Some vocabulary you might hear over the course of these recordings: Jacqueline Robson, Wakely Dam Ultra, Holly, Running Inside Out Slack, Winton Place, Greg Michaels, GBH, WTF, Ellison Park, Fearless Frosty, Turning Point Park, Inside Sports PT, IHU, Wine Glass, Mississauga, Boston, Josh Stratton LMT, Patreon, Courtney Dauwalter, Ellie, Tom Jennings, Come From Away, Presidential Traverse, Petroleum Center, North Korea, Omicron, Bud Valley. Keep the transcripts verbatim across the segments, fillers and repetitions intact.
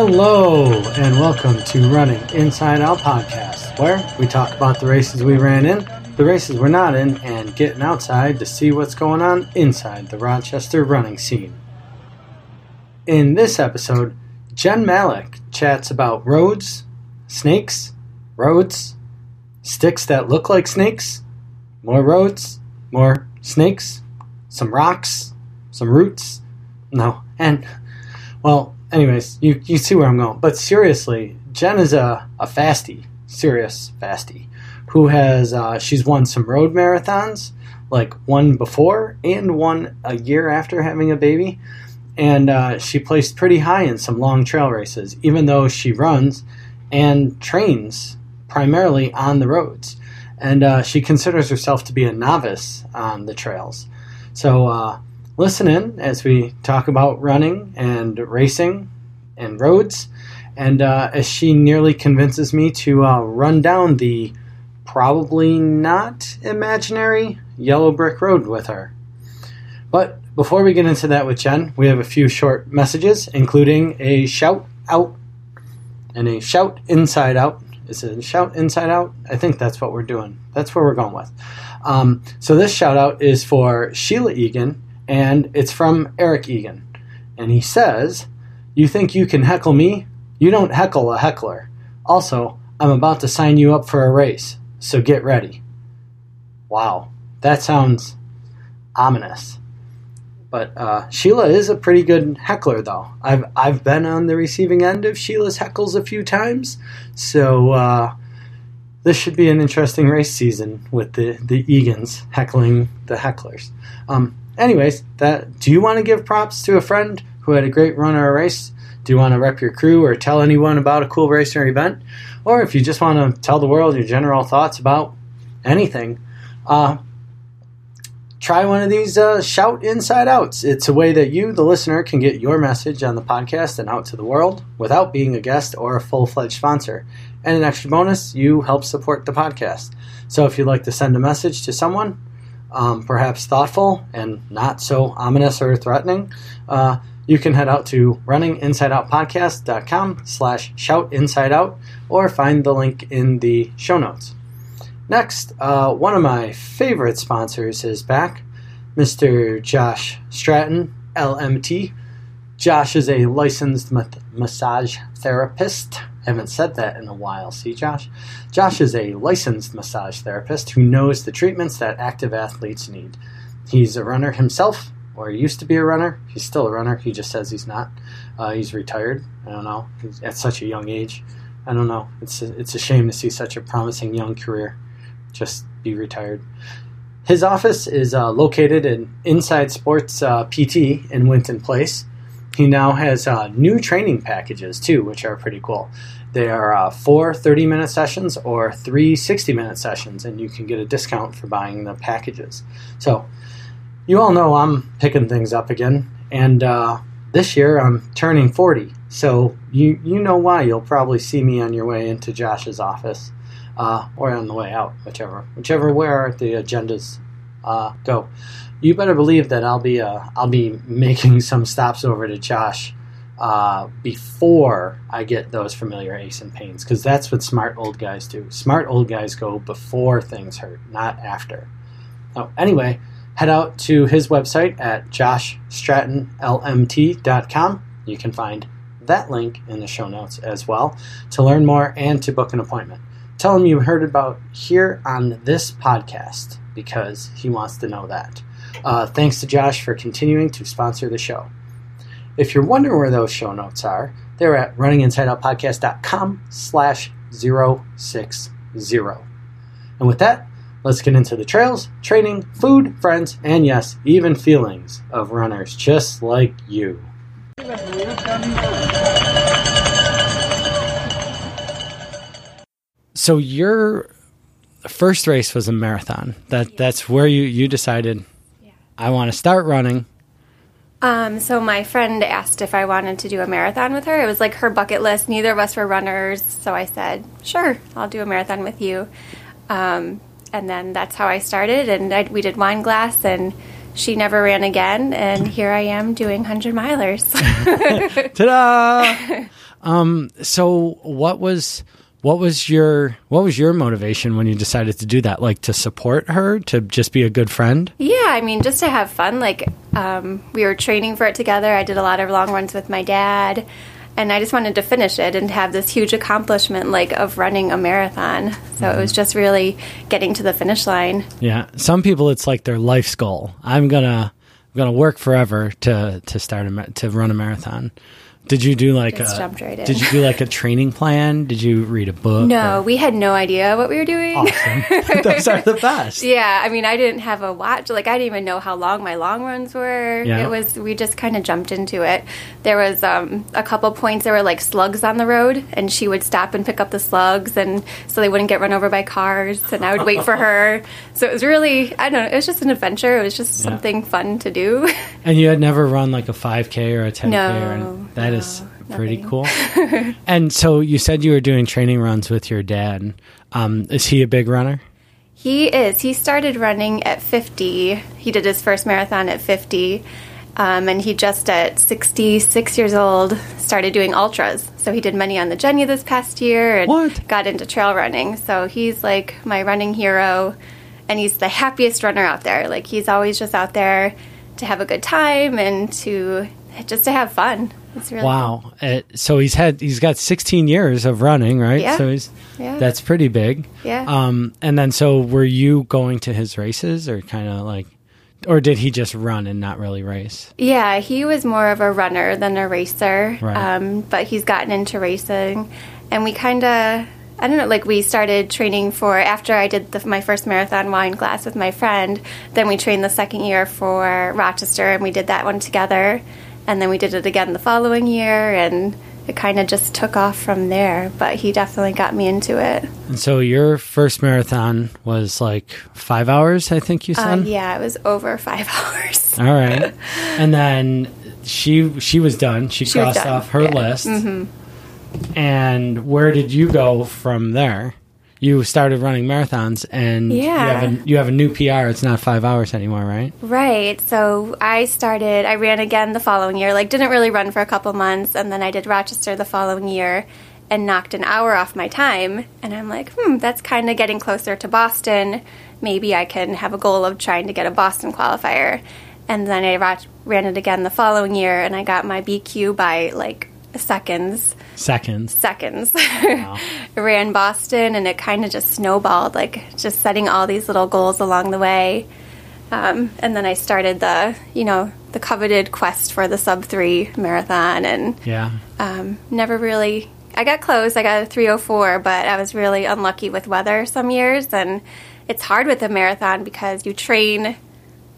Hello and welcome to Running Inside Out Podcast, where we talk about the races we ran in, the races we're not in, and getting outside to see what's going on inside the Rochester running scene. In this episode, Jen Malik chats about roads, snakes, roads, sticks that look like snakes, more roads, more snakes, some rocks, some roots, no, and, well, anyways, you, you see where I'm going. But seriously, Jen is a, a fastie, serious fastie, who has, uh, she's won some road marathons, like one before and one a year after having a baby. And uh, she placed pretty high in some long trail races, even though she runs and trains primarily on the roads. And uh, she considers herself to be a novice on the trails. So, uh, listen in as we talk about running and racing and roads, and uh, as she nearly convinces me to uh, run down the probably not imaginary yellow brick road with her. But before we get into that with Jen, we have a few short messages, including a shout out and a shout inside out. Is it a shout inside out? I think that's what we're doing. That's where we're going with. Um, so this shout out is for Sheila Egan, and it's from Eric Egan. And he says, "You think you can heckle me? You don't heckle a heckler. Also, I'm about to sign you up for a race, so get ready." Wow, that sounds ominous. But uh, Sheila is a pretty good heckler, though. I've I've been on the receiving end of Sheila's heckles a few times, so uh, this should be an interesting race season with the, the Egans heckling the hecklers. Um. Anyways, that do you want to give props to a friend who had a great run or a race? Do you want to rep your crew or tell anyone about a cool race or event? Or if you just want to tell the world your general thoughts about anything, uh, try one of these uh, shout inside outs. It's a way that you, the listener, can get your message on the podcast and out to the world without being a guest or a full-fledged sponsor. And an extra bonus, you help support the podcast. So if you'd like to send a message to someone, Um, perhaps thoughtful and not so ominous or threatening, uh, you can head out to runninginsideoutpodcast.com slash shoutinsideout or find the link in the show notes. Next, uh, one of my favorite sponsors is back, Mister Josh Stratton L M T. Josh is a licensed ma- massage therapist. I haven't said that in a while, see, Josh? Josh is a licensed massage therapist who knows the treatments that active athletes need. He's a runner himself, or he used to be a runner. He's still a runner. He just says he's not. Uh, he's retired. I don't know. He's at such a young age. I don't know. It's a, it's a shame to see such a promising young career just be retired. His office is uh, located in Inside Sports uh, P T in Winton Place. He now has uh, new training packages, too, which are pretty cool. They are uh, four thirty-minute sessions or three sixty-minute sessions, and you can get a discount for buying the packages. So you all know I'm picking things up again, and uh, this year I'm turning forty, so you, you know why. You'll probably see me on your way into Josh's office uh, or on the way out, whichever, whichever where the agendas uh, go. You better believe that I'll be uh, I'll be making some stops over to Josh uh, before I get those familiar aches and pains, because that's what smart old guys do. Smart old guys go before things hurt, not after. Oh, anyway, head out to his website at josh stratton l m t dot com. You can find that link in the show notes as well to learn more and to book an appointment. Tell him you heard about here on this podcast because he wants to know that. Uh, thanks to Josh for continuing to sponsor the show. If you're wondering where those show notes are, they're at runninginsideoutpodcast.com slash 060. And with that, let's get into the trails, training, food, friends, and yes, even feelings of runners just like you. So your first race was a marathon. That That's where you, you decided I want to start running. Um, so my friend asked if I wanted to do a marathon with her. It was like her bucket list. Neither of us were runners, so I said, "Sure, I'll do a marathon with you." Um, and then that's how I started. And I, we did Wine Glass, and she never ran again. And here I am doing hundred milers. Ta-da! Um, so what was what was your what was your motivation when you decided to do that? Like, to support her, to just be a good friend? Yeah, I mean, just to have fun. Like, um, we were training for it together. I did a lot of long runs with my dad, and I just wanted to finish it and have this huge accomplishment, like, of running a marathon. So mm-hmm. it was just really getting to the finish line. Yeah. Some people, it's like their life's goal. I'm gonna I'm gonna work forever to to start a, to run a marathon. Did you do like Just a jumped right in. Did you do like a training plan? Did you read a book? No, or? We had no idea what we were doing. Awesome. Those are the best. Yeah, I mean, I didn't have a watch. Like, I didn't even know how long my long runs were. Yeah. It was we just kind of jumped into it. There was um, a couple points there were like slugs on the road, and she would stop and pick up the slugs, and so they wouldn't get run over by cars, and I would wait for her. So it was really, I don't know, it was just an adventure. It was just yeah. something fun to do. And you had never run like a five K or a ten K? No. Or anything? That That is no, pretty cool. And so you said you were doing training runs with your dad. Um, is he a big runner? He is. He started running at fifty. He did his first marathon at fifty. Um, and he just at sixty-six years old started doing ultras. So he did many on the Jenny this past year and what? got into trail running. So he's like my running hero. And he's the happiest runner out there. Like, he's always just out there to have a good time and to just to have fun. Really wow! Uh, so he's had he's got sixteen years of running, right? Yeah. So he's yeah. that's pretty big. Yeah. Um, and then so were you going to his races, or kind of like, or did he just run and not really race? Yeah, he was more of a runner than a racer. Right. Um, but he's gotten into racing, and we kind of I don't know, like we started training for after I did the, my first marathon Wine Glass with my friend. Then we trained the second year for Rochester, and we did that one together. And then we did it again the following year, and it kind of just took off from there. But he definitely got me into it. And so your first marathon was like five hours, I think you said? Uh, yeah, it was over five hours. All right. And then she she was done. She, she crossed done. off her yeah. list. Mm-hmm. And where did you go from there? You started running marathons, and yeah. you, have a, you have a new P R. It's not five hours anymore, right? Right. So I started, I ran again the following year, like didn't really run for a couple months, and then I did Rochester the following year and knocked an hour off my time. And I'm like, hmm, that's kind of getting closer to Boston. Maybe I can have a goal of trying to get a Boston qualifier. And then I ro- ran it again the following year, and I got my B Q by like seconds seconds seconds wow. Ran Boston, and it kind of just snowballed, like just setting all these little goals along the way, um and then I started the you know the coveted quest for the sub three marathon, and yeah um never really I got close. I got a three oh four, but I was really unlucky with weather some years, and it's hard with a marathon because you train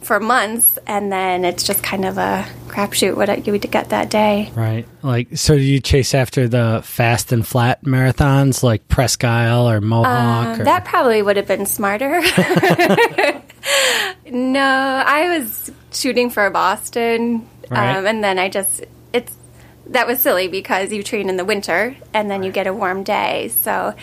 for months, and then it's just kind of a crapshoot what you would get that day. Right. Like, so do you chase after the fast and flat marathons, like Presque Isle or Mohawk? Um, or? That probably would have been smarter. No, I was shooting for Boston, right. um, and then I just, it's, that was silly because you train in the winter, and then right. you get a warm day, so...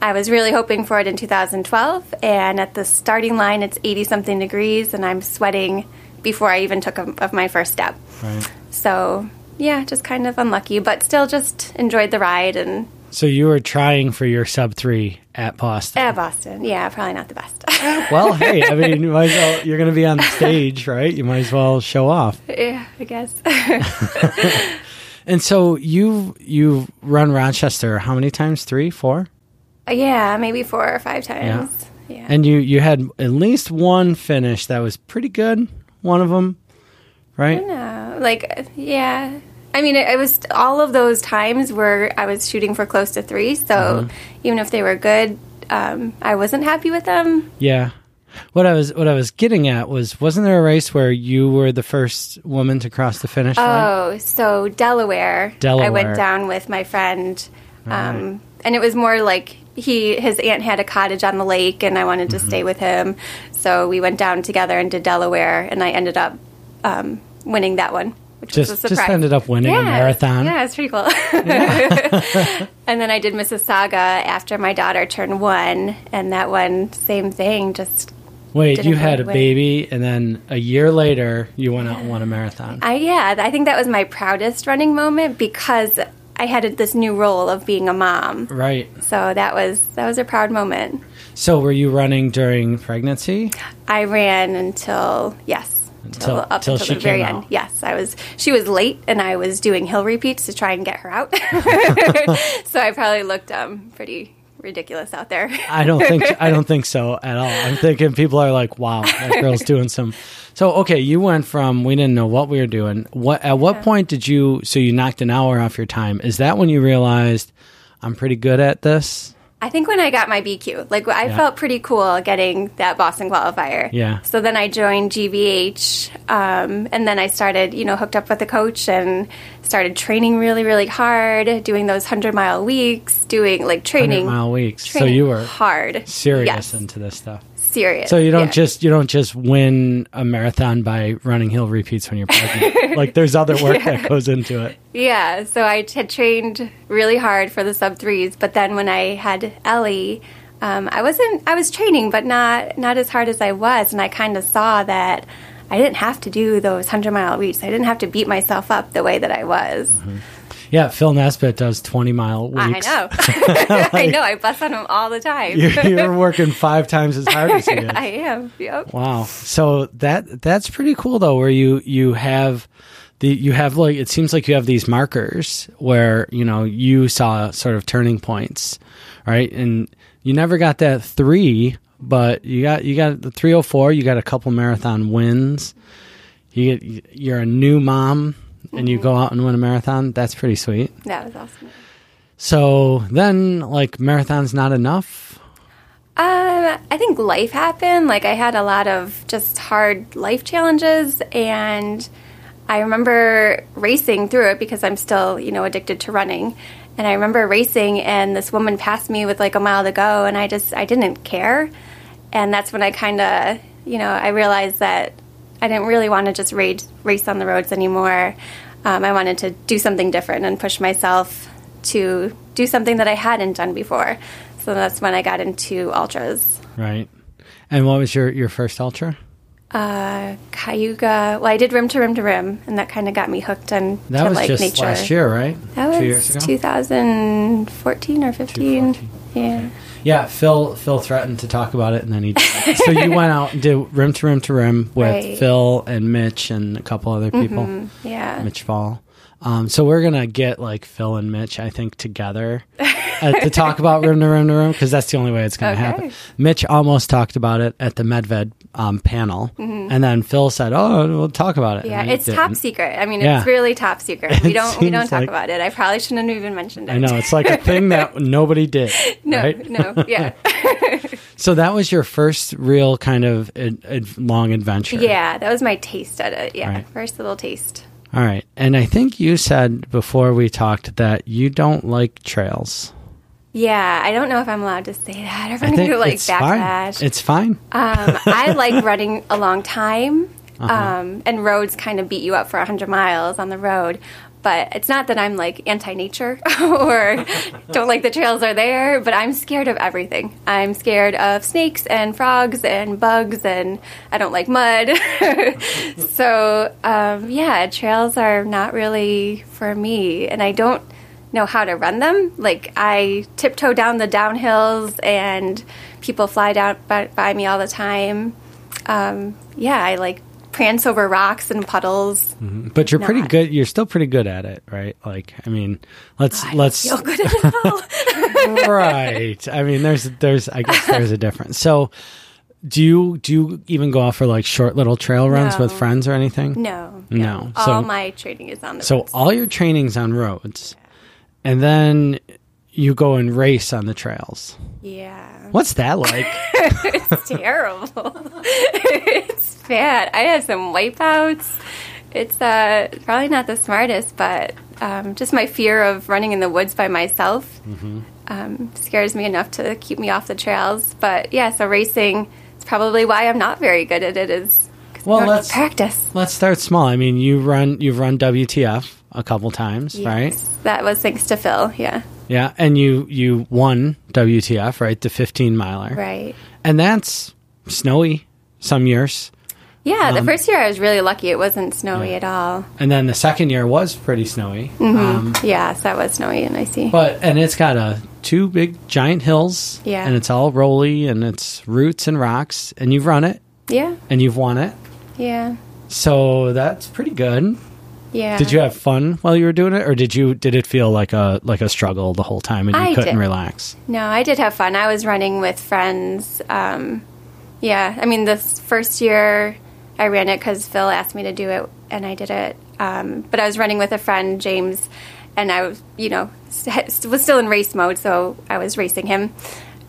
I was really hoping for it in two thousand twelve, and at the starting line, it's eighty-something degrees, and I'm sweating before I even took a, of my first step. Right. So, yeah, just kind of unlucky, but still just enjoyed the ride. And so you were trying for your sub three at Boston. At Boston, yeah, probably not the best. Well, hey, I mean, you might as well, you're going to be on the stage, right? You might as well show off. Yeah, I guess. And so you you run Rochester how many times? Three, four? Yeah, maybe four or five times. Yeah. yeah. And you, you had at least one finish that was pretty good, one of them, right? I know. Like, yeah. I mean, it, it was all of those times where I was shooting for close to three, so uh-huh. even if they were good, um, I wasn't happy with them. Yeah. What I was what I was getting at was, wasn't there a race where you were the first woman to cross the finish line? Oh, so Delaware. Delaware. I went down with my friend, um, right. and it was more like... He his aunt had a cottage on the lake, and I wanted to mm-hmm. stay with him. So we went down together and did Delaware, and I ended up um, winning that one, which just, was a surprise. Just ended up winning yeah. a marathon. Yeah, it's pretty cool. Yeah. And then I did Mississauga after my daughter turned one, and that one, same thing, just... Wait, you had a win. baby, and then a year later, you went out and won a marathon. I, yeah, I think that was my proudest running moment because... I had this new role of being a mom. Right. So that was that was a proud moment. So were you running during pregnancy? I ran until yes, until, until up until the very end. Out. Yes, I was. She was late, and I was doing hill repeats to try and get her out. So I probably looked um pretty ridiculous out there. I don't think I don't think so at all. I'm thinking people are like, wow, that girl's doing some. So okay, you went from we didn't know what we were doing. What at what yeah. point did you? So you knocked an hour off your time. Is that when you realized I'm pretty good at this? I think when I got my B Q, like I yeah. felt pretty cool getting that Boston qualifier. Yeah. So then I joined G B H, um, and then I started, you know, hooked up with a coach and started training really, really hard, doing those hundred-mile weeks, doing, like, training. hundred-mile weeks. Training so you were hard. serious yes. into this stuff. Serious. So you don't yeah. just you don't just win a marathon by running hill repeats when you're pregnant. Like there's other work yeah. that goes into it. Yeah. So I had trained really hard for the sub threes, but then when I had Ellie, um, I wasn't. I was training, but not not as hard as I was, and I kind of saw that I didn't have to do those hundred mile weeks. I didn't have to beat myself up the way that I was. Mm-hmm. Yeah, Phil Nesbitt does twenty-mile weeks. I know. Like, I know. I bust on him all the time. you're, you're working five times as hard as he is. I am. Yep. Wow. So that that's pretty cool, though, where you, you have the you have like it seems like you have these markers where you know you saw sort of turning points, right? And you never got that three, but you got you got the three oh four. You got a couple marathon wins. You get you're a new mom. And mm-hmm. you go out and win a marathon, that's pretty sweet. That was awesome. So then, like, marathon's not enough? Um, I think life happened. Like, I had a lot of just hard life challenges, and I remember racing through it because I'm still, you know, addicted to running. And I remember racing, and this woman passed me with, like, a mile to go, and I just, I didn't care. And that's when I kind of, you know, I realized that I didn't really want to just raid, race on the roads anymore. Um, I wanted to do something different and push myself to do something that I hadn't done before. So that's when I got into ultras. Right. And what was your, your first ultra? Uh, Cayuga. Well, I did rim to rim to rim, and that kind of got me hooked on that to, was like, just nature. Last year, right? That Two was twenty fourteen or fifteen. Yeah. Okay. Yeah, Phil Phil threatened to talk about it, and then he did. So you went out and did rim to rim to rim with right. Phil and Mitch and a couple other people. Mm-hmm. Yeah. Mitch Fall. Um, so we're going to get, like, Phil and Mitch, I think, together uh, to talk about rim to rim to rim, because that's the only way it's going to okay. happen. Mitch almost talked about it at the MedVed um, panel, mm-hmm. and then Phil said, oh, we'll talk about it. Yeah, it's didn't. top secret. I mean, yeah. it's really top secret. We don't we don't talk like, about it. I probably shouldn't have even mentioned it. I know. It's like a thing that nobody did. No, right? no, yeah. So that was your first real kind of ad- ad- long adventure. Yeah, that was my taste at it. Yeah, right. First little taste. All right. And I think you said before we talked that you don't like trails. Yeah. I don't know if I'm allowed to say that. Everyone can like backlash. Fine. It's fine. um, I like running a long time, uh-huh. um, and roads kind of beat you up for one hundred miles on the road. But it's not that I'm, like, anti-nature or don't like the trails are there, but I'm scared of everything. I'm scared of snakes and frogs and bugs, and I don't like mud. So, um, yeah, trails are not really for me, and I don't know how to run them. Like, I tiptoe down the downhills, and people fly down by, by me all the time. Um, yeah, I like prance over rocks and puddles. Mm-hmm. But you're Not. pretty good. You're still pretty good at it, right? Like, I mean, let's oh, I let's feel good at it all. Right. I mean, there's there's I guess there's a difference. So, do you do you even go out for, like, short little trail runs no. with friends or anything? No. No. no. All so, my training is on the so roads. So all your training's on roads. And then you go and race on the trails. Yeah. What's that like? It's terrible. It's bad. I had some wipeouts. It's uh, probably not the smartest, but um, just my fear of running in the woods by myself mm-hmm. um, scares me enough to keep me off the trails. But, yeah, so racing is probably why I'm not very good at it is because well, I don't let's, practice. Let's start small. I mean, you run, you've run W T F a couple times, yes, right? That was thanks to Phil, yeah. Yeah, and you, you won W T F, right? The fifteen-miler. Right. And that's snowy some years. Yeah, the um, first year I was really lucky. It wasn't snowy yeah. at all. And then the second year was pretty snowy. Mm-hmm. Um, yeah, so that was snowy and icy. But and it's got a two big giant hills. Yeah. And it's all rolly and it's roots and rocks. And you've run it. Yeah. And you've won it. Yeah. So that's pretty good. Yeah. Did you have fun while you were doing it, or did you did it feel like a like a struggle the whole time and you I couldn't did. relax? No, I did have fun. I was running with friends. Um, yeah, I mean, this first year I ran it because Phil asked me to do it, and I did it. Um, but I was running with a friend, James, and I was, you know, was still in race mode, so I was racing him,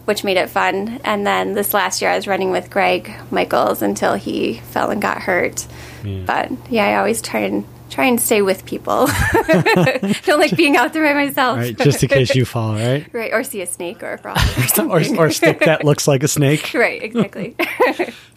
which made it fun. And then this last year I was running with Greg Michaels until he fell and got hurt. Yeah. But, yeah, I always try and... Try and stay with people. Don't like being out there by myself. Right, just in case you fall, right? Right, or see a snake or a frog or something. or, or stick that looks like a snake. Right, exactly.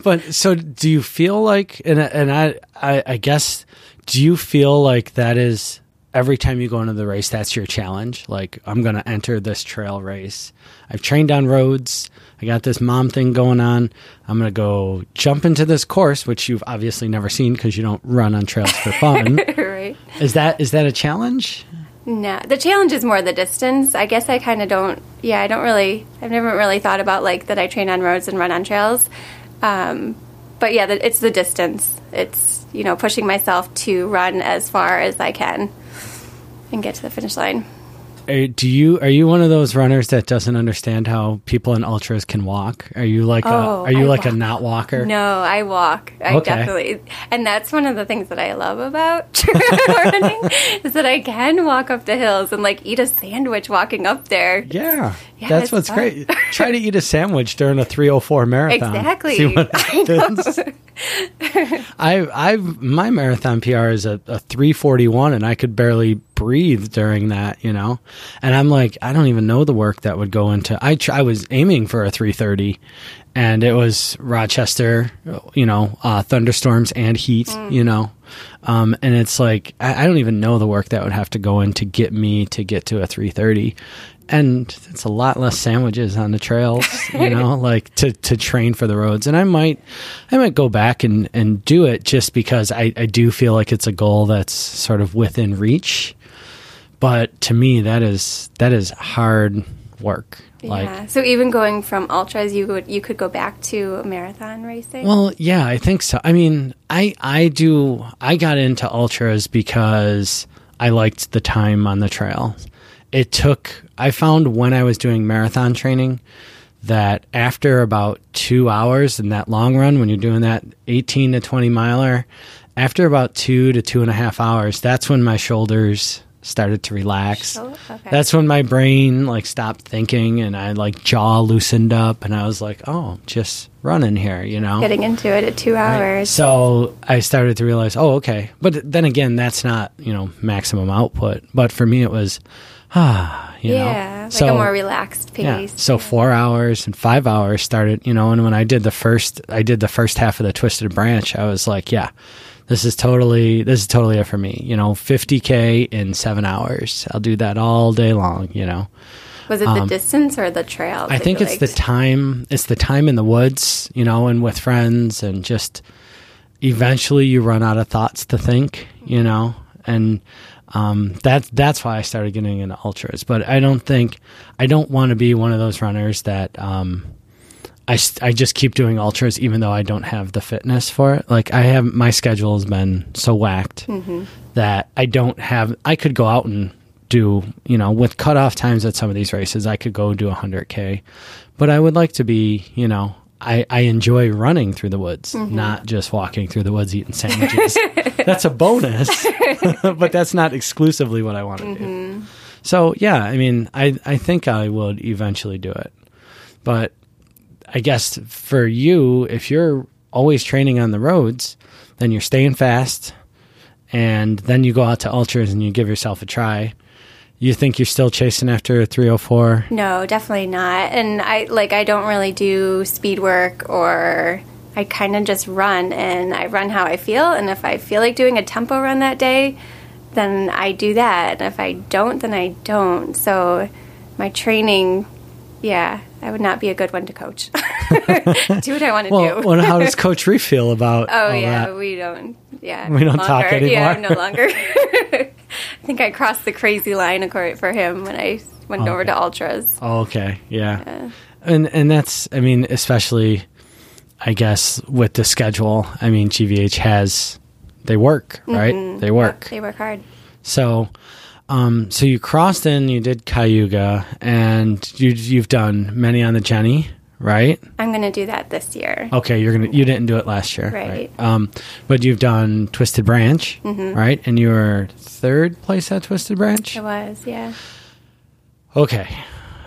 But so do you feel like, and, and I, I, I guess, do you feel like that is, every time you go into the race, that's your challenge? Like, I'm going to enter this trail race. I've trained on roads. I got this mom thing going on. I'm going to go jump into this course, which you've obviously never seen because you don't run on trails for fun. Right. Is that is that a challenge? No. The challenge is more the distance. I guess I kind of don't, yeah, I don't really, I've never really thought about, like, that I train on roads and run on trails. Um, but, yeah, the, it's the distance. It's, you know, pushing myself to run as far as I can and get to the finish line. Are, do you are you one of those runners that doesn't understand how people in ultras can walk? Are you like oh, a are you I like walk. a not walker? No, I walk. I okay. definitely, and that's one of the things that I love about running is that I can walk up the hills and like eat a sandwich walking up there. Yeah, yeah that's what's fun. Great. Try to eat a sandwich during a three oh four marathon. Exactly. See what happens. I know. I I my marathon P R is a, a three forty-one, and I could barely breathe during that, you know. And I'm like, I don't even know the work that would go into. I tr- I was aiming for a three thirty, and it was Rochester, you know, uh, thunderstorms and heat, mm. you know. Um, and it's like I, I don't even know the work that would have to go in to get me to get to a three thirty. And it's a lot less sandwiches on the trails, you know, like to, to train for the roads. And I might I might go back and, and do it just because I, I do feel like it's a goal that's sort of within reach. But to me, that is that is hard work. Like, yeah. So even going from ultras, you would you could go back to marathon racing? Well, yeah, I think so. I mean, I I do I got into ultras because I liked the time on the trail. It took, I found when I was doing marathon training that after about two hours in that long run, when you're doing that eighteen to twenty miler, after about two to two and a half hours, that's when my shoulders started to relax. Oh, okay. That's when my brain like stopped thinking and I like jaw loosened up and I was like, oh, just running here, you know? Getting into it at two hours. Right. So I started to realize, oh, okay. But then again, that's not, you know, maximum output. But for me, it was... Ah, you yeah, know. Yeah, like so, a more relaxed pace. Yeah. So four hours and five hours started, you know, and when I did the first, I did the first half of the Twisted Branch, I was like, yeah, this is totally, this is totally it for me. You know, fifty K in seven hours. I'll do that all day long, you know. Was it um, the distance or the trail? I think it's liked? the time, it's the time in the woods, you know, and with friends and just eventually you run out of thoughts to think, you know, and Um, that, that's why I started getting into ultras, but I don't think, I don't want to be one of those runners that, um, I, I just keep doing ultras even though I don't have the fitness for it. Like I have, my schedule has been so whacked mm-hmm. that I don't have, I could go out and do, you know, with cutoff times at some of these races, I could go do a hundred K, but I would like to be, you know, I, I enjoy running through the woods, mm-hmm. not just walking through the woods eating sandwiches. That's a bonus, but that's not exclusively what I want to mm-hmm. do. So, yeah, I mean, I, I think I would eventually do it. But I guess for you, if you're always training on the roads, then you're staying fast, and then you go out to ultras and you give yourself a try. You think you're still chasing after a three oh four? No, definitely not. And I like I don't really do speed work, or I kind of just run, and I run how I feel. And if I feel like doing a tempo run that day, then I do that. And if I don't, then I don't. So my training Yeah, I would not be a good one to coach. Do what I want to well, do. Well, how does Coach Reef feel about Oh, all yeah, that? we don't. Yeah, We don't longer. talk anymore. Yeah, no longer. I think I crossed the crazy line for him when I went okay. over to ultras. Oh, okay, yeah. yeah. And and that's, I mean, especially, I guess, with the schedule. I mean, G V H has, they work, right? Mm-hmm. They work. Yep, they work hard. So... Um, so you crossed in, you did Cayuga, and you, you've done many on the Jenny, right? I'm going to do that this year. Okay, you're gonna. You didn't do it last year, right? right? Um, but you've done Twisted Branch, mm-hmm. right? And you were third place at Twisted Branch. I was, yeah. Okay,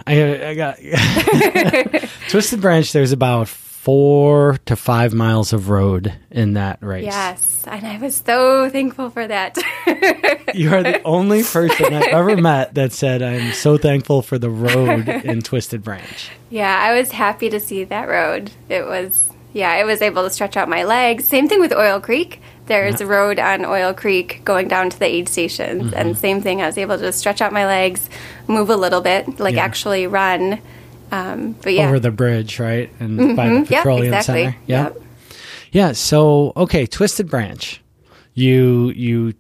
I, I got Twisted Branch. There's about four to five miles of road in that race. Yes, and I was so thankful for that. You are the only person I've ever met that said, I'm so thankful for the road in Twisted Branch. Yeah, I was happy to see that road. It was, yeah, I was able to stretch out my legs. Same thing with Oil Creek. There's yeah. a road on Oil Creek going down to the aid stations, mm-hmm. and same thing, I was able to stretch out my legs, move a little bit, like yeah. actually run. Um, but yeah. Over the bridge, right? And mm-hmm. by the Petroleum yep, exactly. Center. Yeah. Yep. Yeah. So, okay, Twisted Branch. You, you,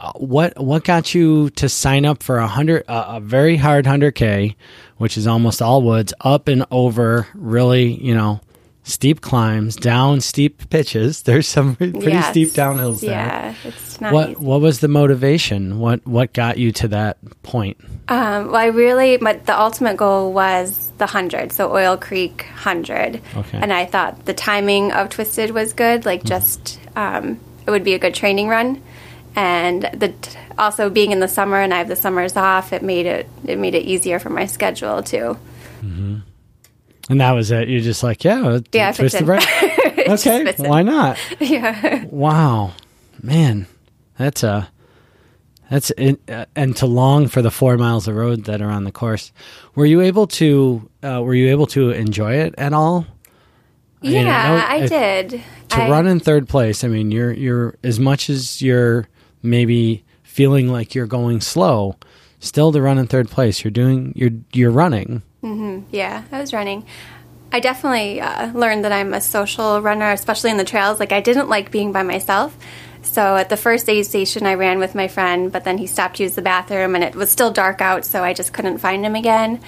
uh, what, what got you to sign up for a hundred, uh, a very hard one hundred K, which is almost all woods, up and over really, you know, steep climbs, down steep pitches. There's some pretty yes. steep downhills there. Yeah, it's not What easy. What was the motivation? What what got you to that point? Um, well, I really, my, the ultimate goal was the one hundred, so Oil Creek one hundred. Okay. And I thought the timing of Twisted was good, like mm. just, um, it would be a good training run. And the also being in the summer, and I have the summers off, it made it, it, made it easier for my schedule too. Mm-hmm. And that was it. You're just like, yeah, yeah Twisted Branch. Okay, why not? Yeah. Wow, man, that's a that's in, uh, and to long for the four miles of road that are on the course. Were you able to? Uh, were you able to enjoy it at all? Yeah, I, mean, I, know, I did. To I, run in third place, I mean, you're you're as much as you're maybe feeling like you're going slow. Still, to run in third place, you're doing you're you're running. Mm-hmm. Yeah, I was running. I definitely uh, learned that I'm a social runner, especially in the trails. Like, I didn't like being by myself. So at the first aid station, I ran with my friend, but then he stopped to use the bathroom, and it was still dark out, so I just couldn't find him again.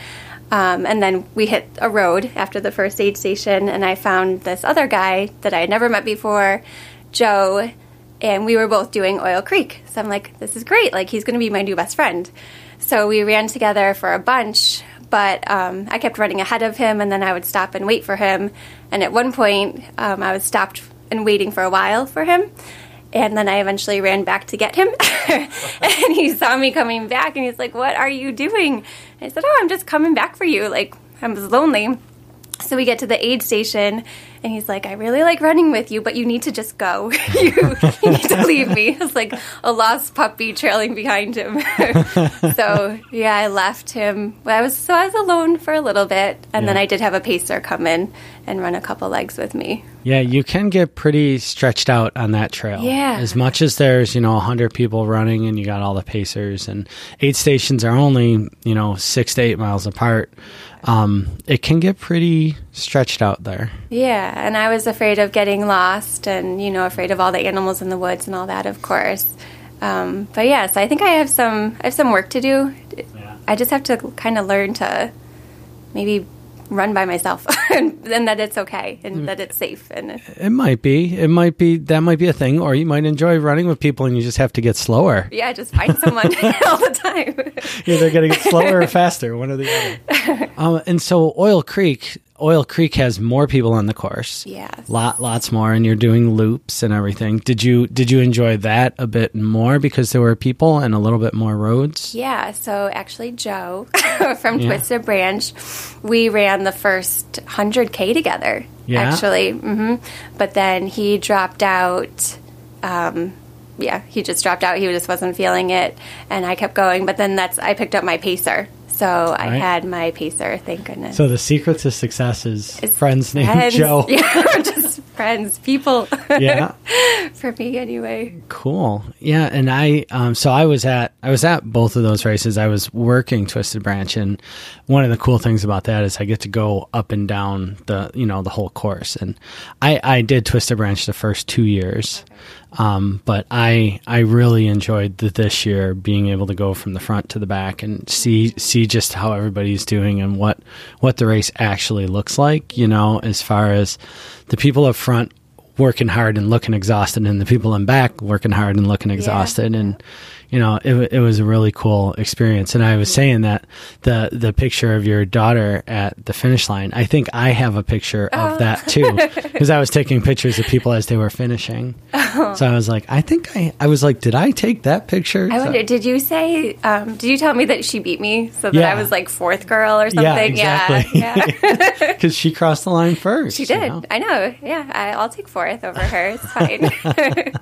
Um, and then we hit a road after the first aid station, and I found this other guy that I had never met before, Joe, and we were both doing Oil Creek. So I'm like, this is great. Like, he's going to be my new best friend. So we ran together for a bunch. But um, I kept running ahead of him, and then I would stop and wait for him. And at one point, um, I was stopped and waiting for a while for him. And then I eventually ran back to get him. And he saw me coming back, and he's like, what are you doing? And I said, oh, I'm just coming back for you. Like, I was lonely. So we get to the aid station, and he's like, I really like running with you, but you need to just go. you, you need to leave me. It's like a lost puppy trailing behind him. So, yeah, I left him. I was So I was alone for a little bit, and yeah. then I did have a pacer come in and run a couple legs with me. Yeah, you can get pretty stretched out on that trail. Yeah. As much as there's, you know, one hundred people running, and you got all the pacers, and aid stations are only, you know, six to eight miles apart. Um, it can get pretty stretched out there. Yeah, and I was afraid of getting lost and, you know, afraid of all the animals in the woods and all that, of course. Um, but, yeah, so I think I have some I have some work to do. Yeah. I just have to kind of learn to maybe run by myself and, and that it's okay and that it's safe. And It might be. It might be. That might be a thing. Or you might enjoy running with people and you just have to get slower. Yeah, just find someone all the time. Yeah, they're going to get slower or faster, one or the other. Um, and so Oil Creek, Oil Creek has more people on the course. Yeah. Lot, lots more. And you're doing loops and everything. Did you, did you enjoy that a bit more because there were people and a little bit more roads? Yeah. So actually Joe from yeah. Twisted Branch, we ran the first one hundred K together yeah. actually. Mm-hmm. But then he dropped out. Um, yeah, he just dropped out. He just wasn't feeling it. And I kept going, but then that's, I picked up my pacer. So right. I had my pacer, thank goodness. So the secret to success is, is friends named friends. Joe. Yeah, just friends, people. Yeah. For me anyway. Cool. Yeah. And I, um, so I was at, I was at both of those races. I was working Twisted Branch. And one of the cool things about that is I get to go up and down the, you know, the whole course. And I, I did Twisted Branch the first two years. Okay. Um, but I, I really enjoyed the, this year being able to go from the front to the back and see, see just how everybody's doing and what, what the race actually looks like, you know, as far as the people up front working hard and looking exhausted and the people in back working hard and looking exhausted. Yeah. And, you know, it, it was a really cool experience. And I was saying that the, the picture of your daughter at the finish line, I think I have a picture oh. of that too, because I was taking pictures of people as they were finishing. Oh. So I was like, I think I, I was like, did I take that picture? I so, wonder, did you say, um, did you tell me that she beat me so that yeah. I was like fourth girl or something? Yeah, exactly. Yeah. Because yeah. she crossed the line first. She did. You know? I know. Yeah. I, I'll take fourth over her. It's fine.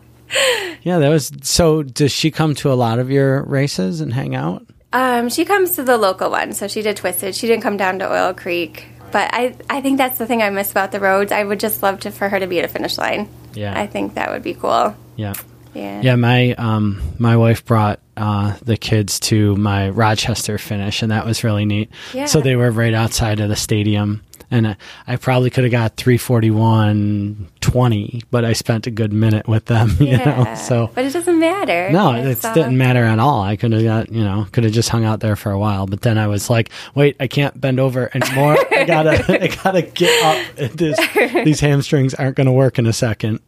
Yeah, that was so. Does she come to a lot of your races and hang out? Um, she comes to the local one, so she did Twisted. She didn't come down to Oil Creek, but I, I think that's the thing I miss about the roads. I would just love to for her to be at a finish line. Yeah, I think that would be cool. Yeah, yeah, yeah. My um, my wife brought uh the kids to my Rochester finish, and that was really neat. Yeah. So they were right outside of the stadium. And I probably could have got three forty-one twenty, but I spent a good minute with them, you yeah, know. So, but it doesn't matter. No, it awesome. Didn't matter at all. I could have got, you know, could have just hung out there for a while. But then I was like, wait, I can't bend over anymore. I gotta, I gotta get up. This, these hamstrings aren't going to work in a second,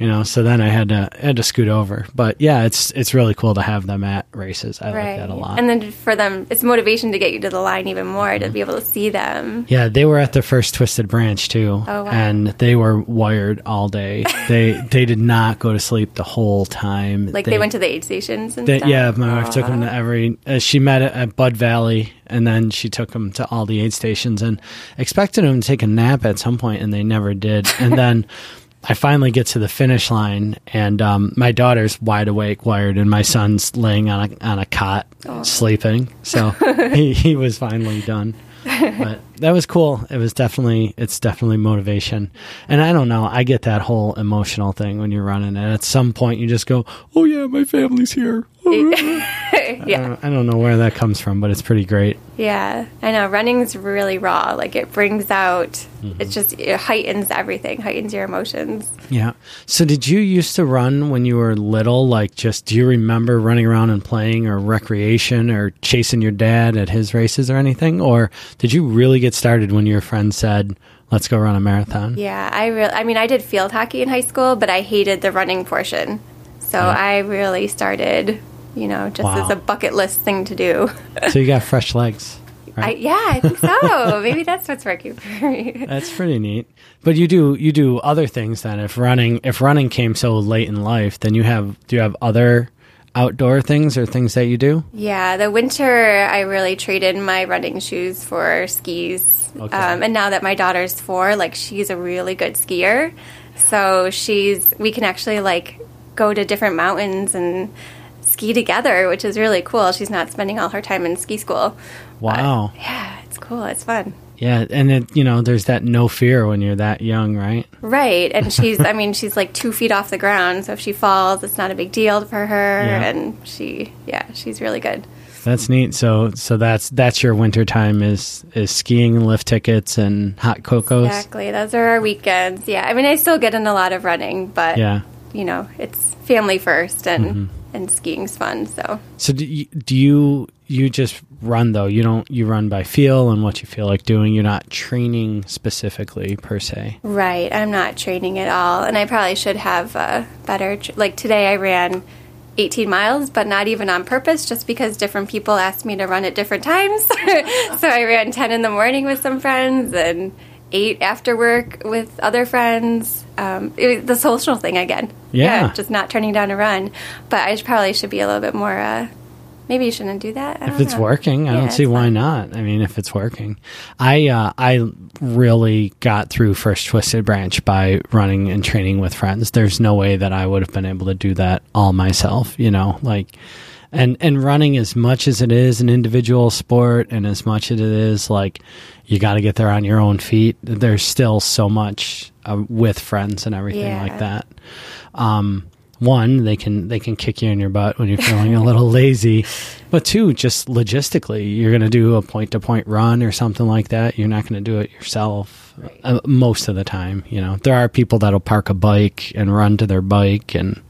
you know. So then I had to had to scoot over. But yeah, it's it's really cool to have them at races. I right. like that a lot. And then for them, it's motivation to get you to the line even more mm-hmm. to be able to see them. Yeah, they were at the first Twisted Branch too. Oh, wow. And they were wired all day. They they did not go to sleep the whole time. Like they, they went to the aid stations and they, stuff? Yeah, my Aww. Wife took them to every uh, she met at, at Bud Valley and then she took them to all the aid stations and expected them to take a nap at some point and they never did. And then I finally get to the finish line and um, my daughter's wide awake, wired, and my son's laying on a on a cot Aww. Sleeping. So he, he was finally done. But that was cool. It was definitely, it's definitely motivation. And I don't know, I get that whole emotional thing when you're running. And at some point you just go, oh yeah, my family's here. yeah. I don't, I don't know where that comes from, but it's pretty great. Yeah, I know. Running's really raw. Like it brings out, mm-hmm. it just it heightens everything, heightens your emotions. Yeah. So did you used to run when you were little? Like just, do you remember running around and playing or recreation or chasing your dad at his races or anything? Or did you really get started when your friend said, let's go run a marathon? Yeah, I really, I mean, I did field hockey in high school, but I hated the running portion. So yeah. I really started, you know, just wow. as a bucket list thing to do. So you got fresh legs, right? I, yeah, I think so. Maybe that's what's working for me. That's pretty neat. But you do you do other things then. If running if running came so late in life, then you have do you have other outdoor things or things that you do? Yeah, the winter I really traded my running shoes for skis. Okay. Um, and now that my daughter's four, like she's a really good skier. So she's we can actually like go to different mountains and ski together, which is really cool. She's not spending all her time in ski school. Wow. But yeah, it's cool. It's fun. Yeah, and it, you know, there's that no fear when you're that young, right? Right, and she's, I mean, she's like two feet off the ground, so if she falls, it's not a big deal for her, yeah. and she, yeah, she's really good. That's neat. So, so that's that's your winter time is is skiing, and lift tickets, and hot cocos. Exactly, those are our weekends. Yeah, I mean, I still get in a lot of running, but yeah. you know, it's family first, and. Mm-hmm. And skiing's fun, so. So do you, do you you just run though? You don't you run by feel and what you feel like doing. You're not training specifically per se. Right, I'm not training at all, and I probably should have a better. Tra- like today, I ran eighteen miles, but not even on purpose, just because different people asked me to run at different times. So I ran ten in the morning with some friends and eight after work with other friends. Um, it was the social thing again. Yeah. yeah. Just not turning down a run. But I probably should be a little bit more, uh, maybe you shouldn't do that. I don't if it's know. Working, I yeah, don't see why fun. Not. I mean, if it's working. I uh, I really got through First Twisted Branch by running and training with friends. There's no way that I would have been able to do that all myself, you know, like... And and running, as much as it is an individual sport and as much as it is, like, you got to get there on your own feet, there's still so much uh, with friends and everything yeah. like that. Um, one, they can they can kick you in your butt when you're feeling a little lazy. But two, just logistically, you're going to do a point-to-point run or something like that. You're not going to do it yourself right. uh, most of the time. You know, there are people that'll park a bike and run to their bike, and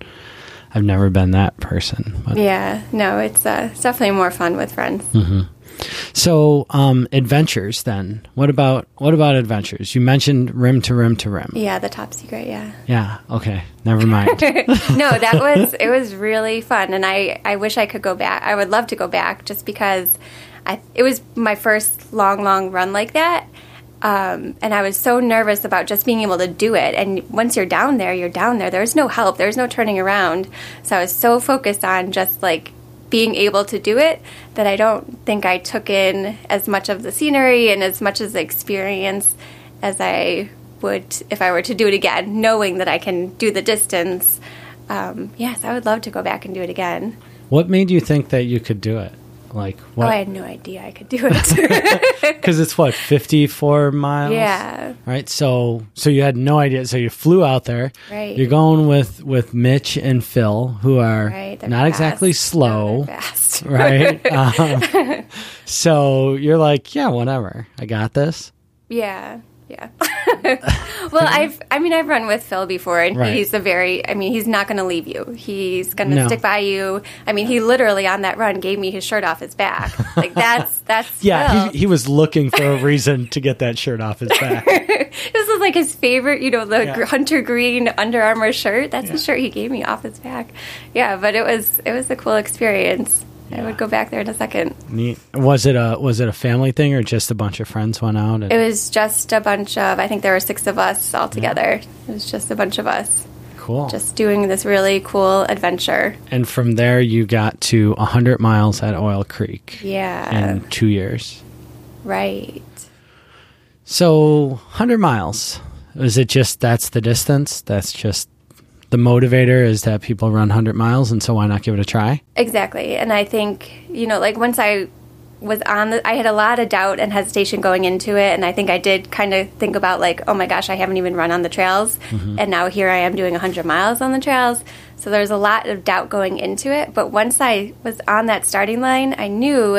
I've never been that person. But. Yeah, no, it's, uh, it's definitely more fun with friends. Mm-hmm. So, um, adventures then, what about, what about adventures? You mentioned rim to rim to rim. Yeah. The top secret. Yeah. Yeah. Okay. Never mind. No, that was, it was really fun. And I, I wish I could go back. I would love to go back just because I, it was my first long, long run like that. Um, and I was so nervous about just being able to do it. And once you're down there, you're down there, there's no help, there's no turning around. So I was so focused on just like being able to do it that I don't think I took in as much of the scenery and as much as the experience as I would if I were to do it again, knowing that I can do the distance. Um, yes, I would love to go back and do it again. What made you think that you could do it? Like, what? Oh, I had no idea I could do it. Because it's what, fifty-four miles? Yeah. Right. So, so you had no idea. So you flew out there. Right. You're going with, with Mitch and Phil, who are right, not fast. Exactly slow. No, fast. Right. Um, so you're like, yeah, whatever. I got this. Yeah. Yeah. Well, I've, I mean, I've run with Phil before, and right. he's a very, I mean, he's not going to leave you. He's going to no. stick by you. I mean, he literally on that run gave me his shirt off his back. Like that's, that's, yeah, Phil. He, he was looking for a reason to get that shirt off his back. This is like his favorite, you know, the yeah. hunter green Under Armour shirt. That's yeah. the shirt he gave me off his back. Yeah. But it was, it was a cool experience. Yeah. I would go back there in a second. Neat. Was it a was it a family thing or just a bunch of friends went out? And... It was just a bunch of, I think there were six of us all together. Yeah. It was just a bunch of us. Cool. Just doing this really cool adventure. And from there you got to one hundred miles at Oil Creek. Yeah. In two years. Right. So one hundred miles. Is it just that's the distance? That's just... The motivator is that people run one hundred miles, and so why not give it a try? Exactly. And I think, you know, like once I was on the, I had a lot of doubt and hesitation going into it, and I think I did kind of think about like, oh my gosh, I haven't even run on the trails, mm-hmm. and now here I am doing one hundred miles on the trails. So there's a lot of doubt going into it, but once I was on that starting line, I knew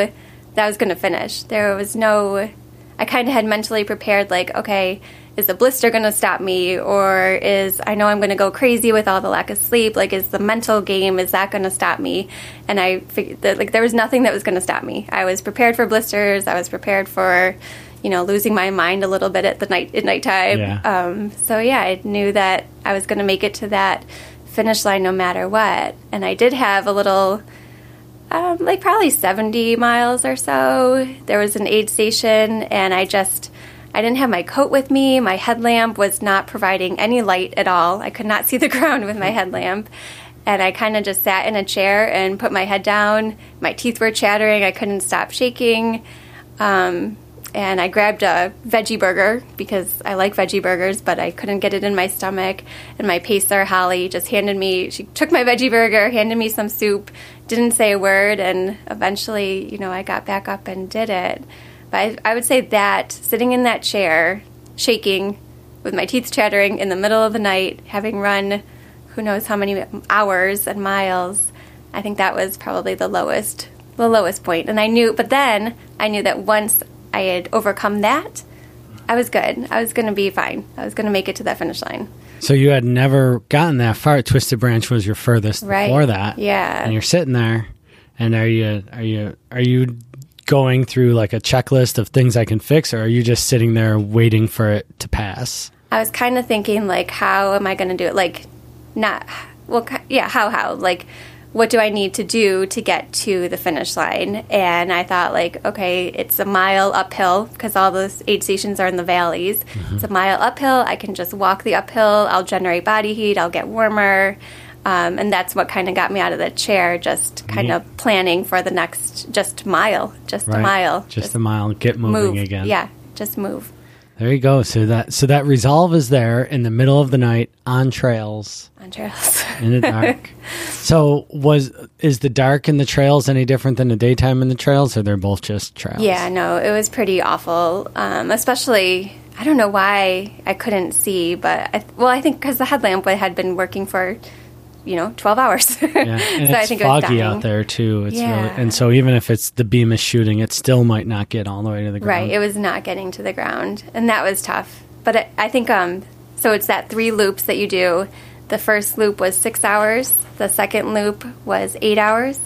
that I was going to finish. There was no, I kind of had mentally prepared like, okay, is the blister going to stop me, or is I know I'm going to go crazy with all the lack of sleep? Like, is the mental game, is that going to stop me? And I figured that, like, there was nothing that was going to stop me. I was prepared for blisters. I was prepared for, you know, losing my mind a little bit at the night at nighttime. Yeah. Um, so yeah, I knew that I was going to make it to that finish line no matter what. And I did have a little. Um, like probably seventy miles or so. There was an aid station, and I just, I didn't have my coat with me. My headlamp was not providing any light at all. I could not see the ground with my headlamp. And I kind of just sat in a chair and put my head down. My teeth were chattering. I couldn't stop shaking. Um, and I grabbed a veggie burger because I like veggie burgers, but I couldn't get it in my stomach. And my pacer, Holly, just handed me, she took my veggie burger, handed me some soup, didn't say a word, and eventually, you know, I got back up and did it. But I, I would say that sitting in that chair, shaking, with my teeth chattering in the middle of the night, having run who knows how many hours and miles, I think that was probably the lowest, the lowest point. And I knew, but then I knew that once I had overcome that, I was good. I was going to be fine. I was going to make it to that finish line. So you had never gotten that far. Twisted Branch was your furthest right. before that. Yeah. And you're sitting there, and are you are you are you going through like a checklist of things I can fix, or are you just sitting there waiting for it to pass? I was kind of thinking like, how am I going to do it? Like, not well, yeah. How how like. What do I need to do to get to the finish line? And I thought, like, okay, it's a mile uphill because all those aid stations are in the valleys. Mm-hmm. It's a mile uphill. I can just walk the uphill. I'll generate body heat. I'll get warmer. Um, and that's what kind of got me out of the chair, just kind mm-hmm. of planning for the next just mile, just right. a mile. Just, just a mile. Get moving move. Again. Yeah, just move. There you go. So that so that resolve is there in the middle of the night on trails. On trails. In the dark. So was is the dark and the trails any different than the daytime and the trails, or they're both just trails? Yeah, no, it was pretty awful. Um, especially, I don't know why I couldn't see, but I, well, I think because the headlamp had been working for, you know, twelve hours. Yeah. And so it's I think foggy it out there too. It's yeah. really, and so even if it's the beam is shooting, it still might not get all the way to the ground. Right. It was not getting to the ground, and that was tough. But it, I think um, so. It's that three loops that you do. The first loop was six hours. The second loop was eight hours,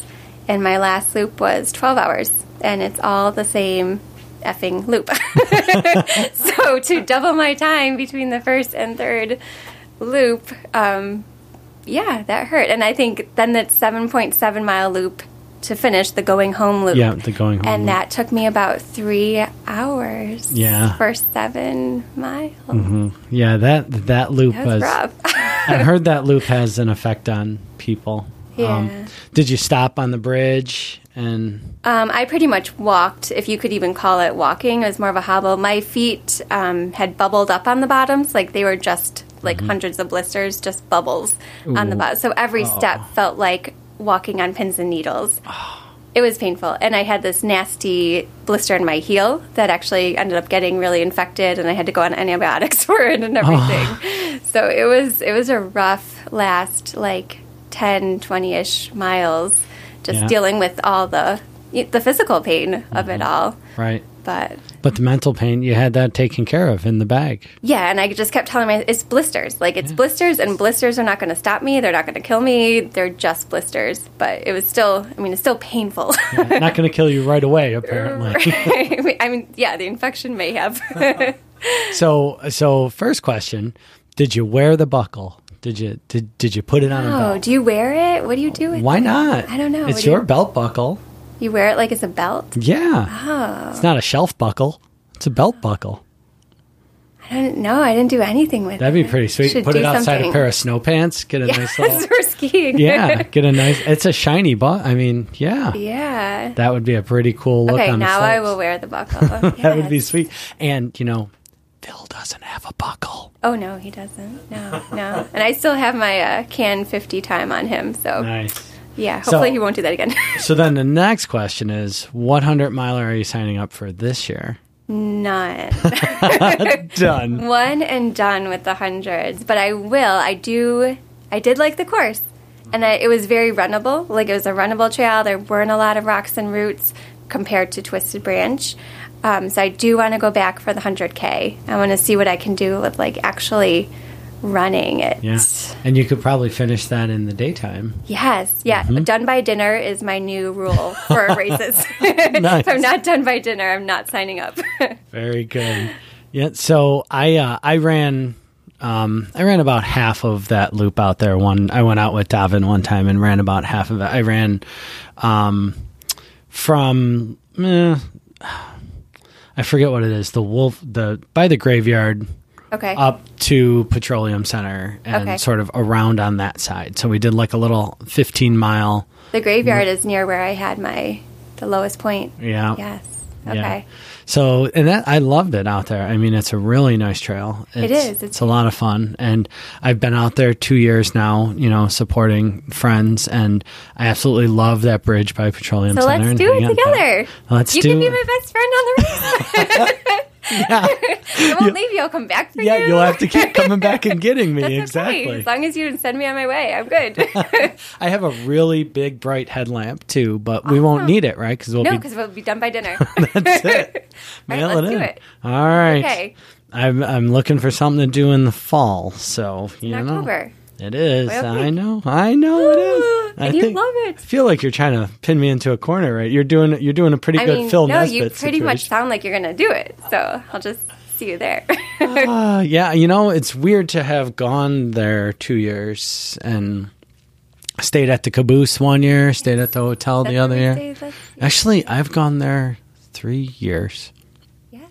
and my last loop was twelve hours. And it's all the same effing loop. So to double my time between the first and third loop, um, yeah, that hurt. And I think then that seven point seven mile loop to finish the going home loop. Yeah, the going home. And loop. That took me about three hours. Yeah, for seven miles. Mm-hmm. Yeah, that that loop that was. was rough. I heard that loop has an effect on people. Yeah. Um, did you stop on the bridge? And um, I pretty much walked, if you could even call it walking. It was more of a hobble. My feet um, had bubbled up on the bottoms, like they were just like mm-hmm. hundreds of blisters, just bubbles Ooh. On the bottom. So every oh. step felt like walking on pins and needles. Oh. It was painful, and I had this nasty blister in my heel that actually ended up getting really infected, and I had to go on antibiotics for it and everything. Oh. So it was it was a rough last like ten, twenty-ish miles, just yeah. dealing with all the the physical pain mm-hmm. of it all. Right. But but the mental pain, you had that taken care of in the bag. Yeah, and I just kept telling myself, it's blisters. Like, it's yeah. blisters, and blisters are not going to stop me. They're not going to kill me. They're just blisters. But it was still, I mean, it's still painful. Yeah, not going to kill you right away, apparently. Right. I mean, yeah, the infection may have. so, so first question, did you wear the buckle? Did you did did you put it on oh, a belt? Oh, do you wear it? What do you do with it? Why not? I don't know. It's your you... belt buckle. You wear it like it's a belt? Yeah. Oh. It's not a shelf buckle. It's a belt buckle. I don't know. I didn't do anything with That'd it. That'd be pretty sweet. Should Put it outside something. A pair of snow pants. Get a yes, nice little... for skiing. Yeah. Get a nice... It's a shiny buckle. I mean, yeah. Yeah. That would be a pretty cool look okay, on the slopes. Okay, now I will wear the buckle. Yes. That would be sweet. And, you know, Phil doesn't have a buckle. Oh, no, he doesn't. No, no. And I still have my uh, Can fifty time on him, so... Nice. Yeah, hopefully so, he won't do that again. So then the next question is, what hundred-miler are you signing up for this year? None. Done. One and done with the hundreds. But I will. I do. I did like the course. And I, it was very runnable. Like, it was a runnable trail. There weren't a lot of rocks and roots compared to Twisted Branch. Um, so I do want to go back for the hundred K. I want to see what I can do with, like, actually... running it. Yeah. And you could probably finish that in the daytime. Yes. Yeah. Mm-hmm. Done by dinner is my new rule for races. Nice. If I'm not done by dinner, I'm not signing up. Very good. Yeah. So I uh, I ran um, I ran about half of that loop out there. One I went out with Davin one time and ran about half of it. I ran um, from eh, I forget what it is. The wolf the by the graveyard. Okay. Up to Petroleum Center and okay. sort of around on that side. So we did like a little fifteen mile. The graveyard is near where I had my the lowest point. Yeah. Yes. Okay. Yeah. So and that I loved it out there. I mean, it's a really nice trail. It's, it is. It's, it's a lot of fun, and I've been out there two years now. You know, supporting friends, and I absolutely love that bridge by Petroleum so Center. So let's do it together. Let's you do. You can be my best friend on the race. Yeah. I won't leave you. I'll come back for yeah, you. Yeah, you'll have to keep coming back and getting me. That's exactly. Okay. As long as you send me on my way, I'm good. I have a really big, bright headlamp, too, but we oh. won't need it, right? Cause we'll no, because be... we'll be done by dinner. That's it. Mail right, it let's in. Do it. All right. Okay. I'm, I'm looking for something to do in the fall, so, you know. October. It is. I know. I know it is. I and you think, love it. I feel like you're trying to pin me into a corner, right? You're doing you're doing a pretty I good mean, Phil no, Nesbitt you pretty situation. Much sound like you're going to do it, so I'll just see you there. uh, yeah, you know, it's weird to have gone there two years and stayed at the caboose one year, stayed at the hotel that's the other year. Days, Actually, I've gone there three years. Yes.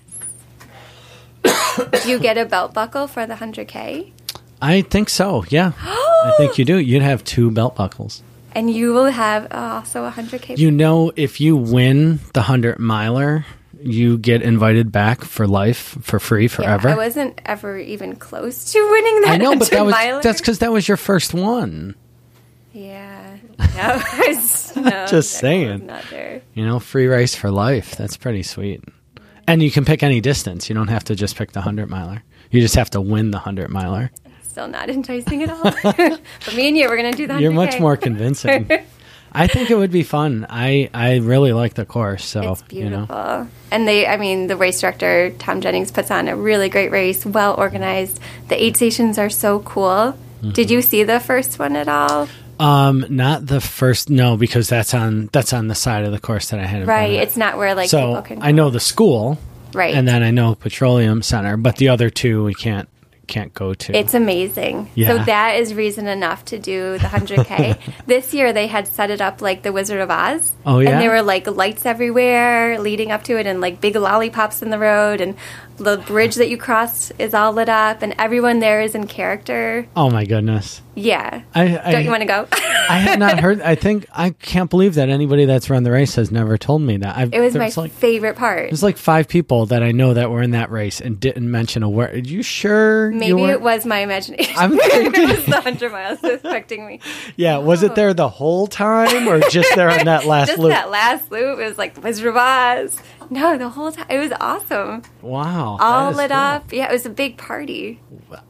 Do you get a belt buckle for the hundred K? I think so, yeah. I think you do. You'd have two belt buckles. And you will have also a hundred K. You know, if you win the hundred miler, you get invited back for life, for free, forever. Yeah, I wasn't ever even close to winning that I know, but that was, that's because that was your first one. Yeah. No, was, no, Just saying. Was not there. You know, free race for life. That's pretty sweet. And you can pick any distance. You don't have to just pick the hundred miler. You just have to win the hundred miler. Still not enticing at all. But me and you, we're going to do that. You're much more convincing. I think it would be fun. I, I really like the course. So, it's beautiful. You know. And they, I mean, the race director, Tom Jennings, puts on a really great race, well organized. The aid stations are so cool. Mm-hmm. Did you see the first one at all? Um, not the first, no, because that's on that's on the side of the course that I had. Right, it's not where like so people can go. I know the school, right, and then I know Petroleum Center, but the other two we can't can't go to. It's amazing. Yeah. So that is reason enough to do the hundred K. This year they had set it up like the Wizard of Oz. Oh yeah, and there were like lights everywhere leading up to it, and like big lollipops in the road, and the bridge that you cross is all lit up, and everyone there is in character. Oh my goodness! Yeah, I, I, don't you want to go? I have not heard. I think I can't believe that anybody that's run the race has never told me that. I've, it was my like, favorite part. There's like five people that I know that were in that race and didn't mention a word. Are you sure? Maybe you it was my imagination. I'm thinking it was the hundred miles affecting me. Yeah, was oh. it there the whole time, or just there on that last just loop? That last loop. It was like Wizard of Oz. No, the whole time. It was awesome. Wow. All lit cool. up. Yeah, it was a big party.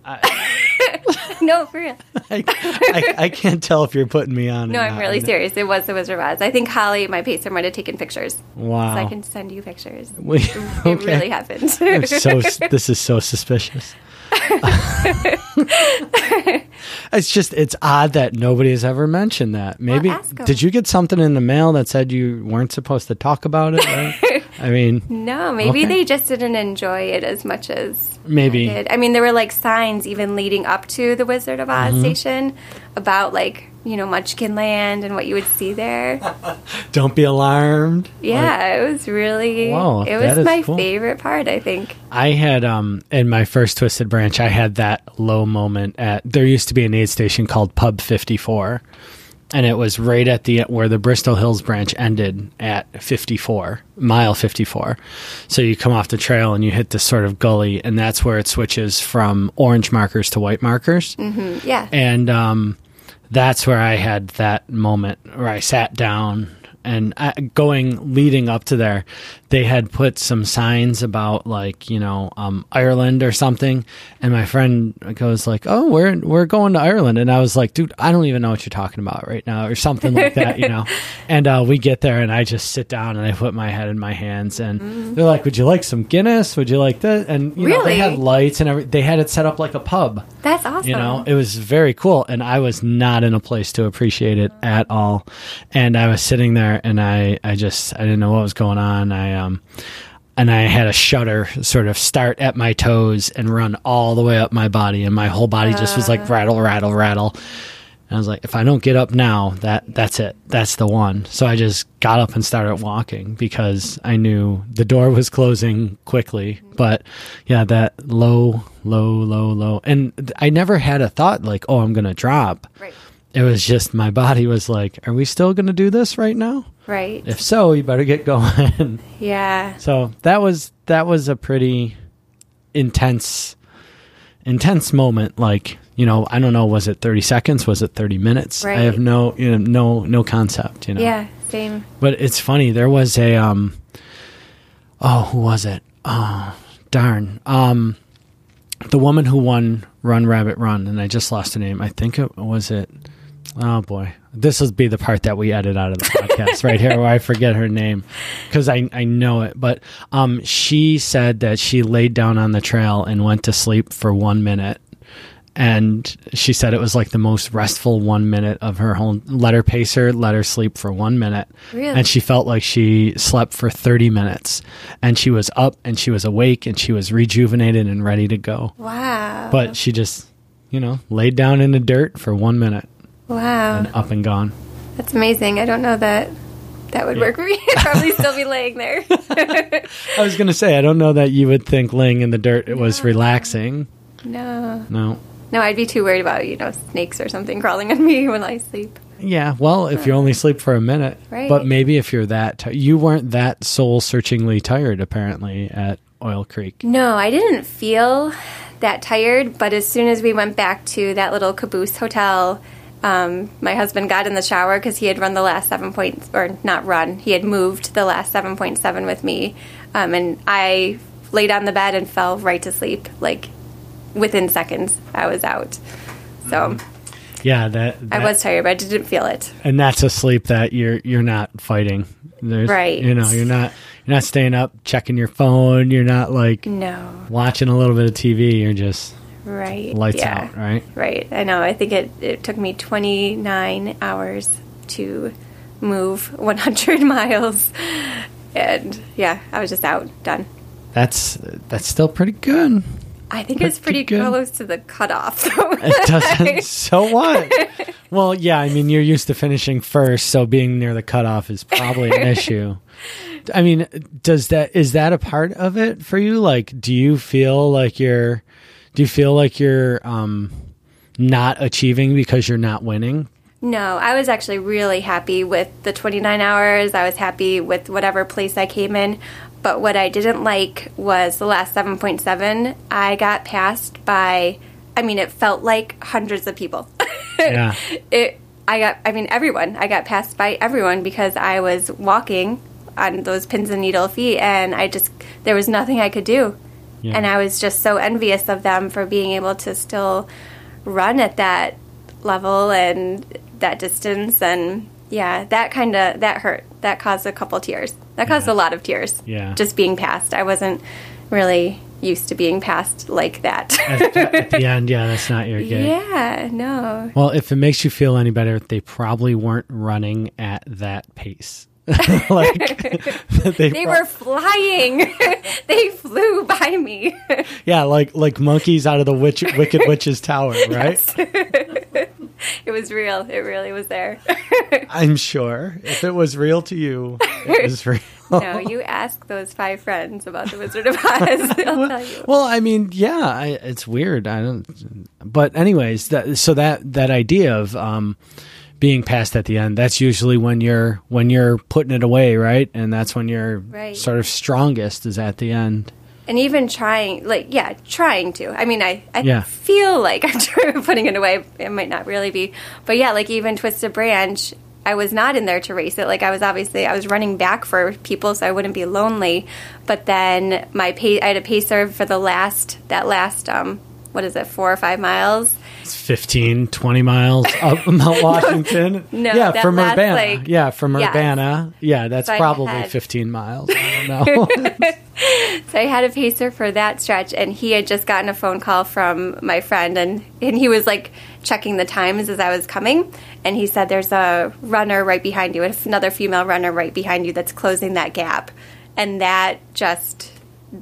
I, no, for real. I, I, I can't tell if you're putting me on. No, I'm not. really serious. It was the Wizard of Oz. I think Holly, my pacer, might have taken pictures. Wow. So I can send you pictures. We, okay. It really happened. I'm so, this is so suspicious. It's just, it's odd that nobody has ever mentioned that. Maybe, well, did you get something in the mail that said you weren't supposed to talk about it? Right? I mean, no, maybe okay. they just didn't enjoy it as much as maybe. I did. I mean, there were like signs even leading up to the Wizard of Oz mm-hmm. station about like, you know, Munchkin Land and what you would see there. Don't be alarmed. Yeah, like, it was really, whoa, it was my cool. favorite part, I think. I had, um, in my first Twisted Branch, I had that low moment at, there used to be an aid station called Pub fifty-four. And it was right at the where the Bristol Hills branch ended at fifty-four, mile fifty-four. So you come off the trail and you hit this sort of gully, and that's where it switches from orange markers to white markers. Mm-hmm, yeah. And um, that's where I had that moment where I sat down. And I, going leading up to there, they had put some signs about like, you know, um, Ireland or something. And my friend goes like, "Oh, we're we're going to Ireland," and I was like, "Dude, I don't even know what you're talking about right now," or something like that, you know. And uh, we get there, and I just sit down and I put my head in my hands, and mm-hmm. they're like, "Would you like some Guinness? Would you like this?" And you really? know, they had lights and every, they had it set up like a pub. That's awesome. You know, it was very cool, and I was not in a place to appreciate it at all. And I was sitting there. And I, I just, I didn't know what was going on. I, um, and I had a shudder sort of start at my toes and run all the way up my body. And my whole body uh. just was like rattle, rattle, rattle. And I was like, if I don't get up now, that that's it. That's the one. So I just got up and started walking because I knew the door was closing quickly. But yeah, that low, low, low, low. And I never had a thought like, oh, I'm going to drop. Right. It was just my body was like, are we still going to do this right now? Right. If so, you better get going. Yeah. So that was that was a pretty intense, intense moment. Like, you know, I don't know, was it thirty seconds? Was it thirty minutes? Right. I have no, you know, no, no concept, you know. Yeah, same. But it's funny. There was a, um, oh, who was it? Oh, darn. Um, the woman who won Run Rabbit Run, and I just lost her name. I think it was it. Oh, boy. This will be the part that we edit out of the podcast right here where I forget her name because I, I know it. But um, she said that she laid down on the trail and went to sleep for one minute. And she said it was like the most restful one minute of her whole, let her pace her, let her sleep for one minute. Really? And she felt like she slept for thirty minutes. And she was up and she was awake and she was rejuvenated and ready to go. Wow. But she just, you know, laid down in the dirt for one minute. Wow. And up and gone. That's amazing. I don't know that that would yeah. work for me. I'd probably still be laying there. I was going to say, I don't know that you would think laying in the dirt it was no. relaxing. No. No. No, I'd be too worried about, you know, snakes or something crawling on me when I sleep. Yeah, well, if you only sleep for a minute. Right. But maybe if you're that t- you weren't that soul-searchingly tired, apparently, at Oil Creek. No, I didn't feel that tired. But as soon as we went back to that little caboose hotel, Um, my husband got in the shower because he had run the last seven point, or not run, he had moved the last seven point seven with me. Um, and I laid on the bed and fell right to sleep. Like, within seconds, I was out. So... Mm-hmm. Yeah, that, that I was tired, but I didn't feel it. And that's a sleep that you're you're not fighting. There's, right. You know, you're not you're not staying up checking your phone. You're not like no watching a little bit of T V. You're just right lights yeah. out. Right. Right. I know. I think it it took me twenty-nine hours to move one hundred miles, and yeah, I was just out done. That's that's still pretty good. I think pretty it's pretty good. Close to the cutoff. So it doesn't. So what? Well, yeah, I mean, you're used to finishing first, so being near the cutoff is probably an issue. I mean, does that is that a part of it for you? Like, do you feel like you're, do you feel like you're um, not achieving because you're not winning? No, I was actually really happy with the twenty-nine hours. I was happy with whatever place I came in. But what I didn't like was the last seven point seven. I got passed by, I mean, it felt like hundreds of people. Yeah. It, I got, I mean, everyone. I got passed by everyone because I was walking on those pins and needle feet, and I just, there was nothing I could do. Yeah. And I was just so envious of them for being able to still run at that level and that distance. And yeah, that kind of, that hurt. That caused a couple tears. That caused yeah. a lot of tears. Yeah. Just being passed. I wasn't really used to being passed like that. at, the, at the end, yeah, that's not your game. Yeah, no. Well, if it makes you feel any better, they probably weren't running at that pace. like They, they pro- were flying. They flew by me. Yeah, like like monkeys out of the witch, Wicked Witch's Tower, right? Yes. It was real. It really was there. I'm sure. If it was real to you, it was real. No, you ask those five friends about the Wizard of Oz. They'll well, tell you. Well, I mean, yeah, I, it's weird. I don't. But anyways, that, so that that idea of um, being passed at the end, that's usually when you're when you're putting it away, right? And that's when you're right. sort of strongest is at the end. And even trying, like, yeah, trying to. I mean, I, I yeah. feel like I'm putting it away. It might not really be. But, yeah, like, even Twisted Branch, I was not in there to race it. Like, I was obviously, I was running back for people so I wouldn't be lonely. But then my pace, I had a pacer for the last, that last, um, what is it, four or five miles? It's fifteen, twenty miles up Mount Washington. no, no, yeah, from last, like, yeah, from Urbana. Yeah, from Urbana. Yeah, that's so probably fifteen miles. I don't know. So I had a pacer for that stretch, and he had just gotten a phone call from my friend, and, and he was, like, checking the times as I was coming, and he said, there's a runner right behind you, it's another female runner right behind you that's closing that gap. And that just,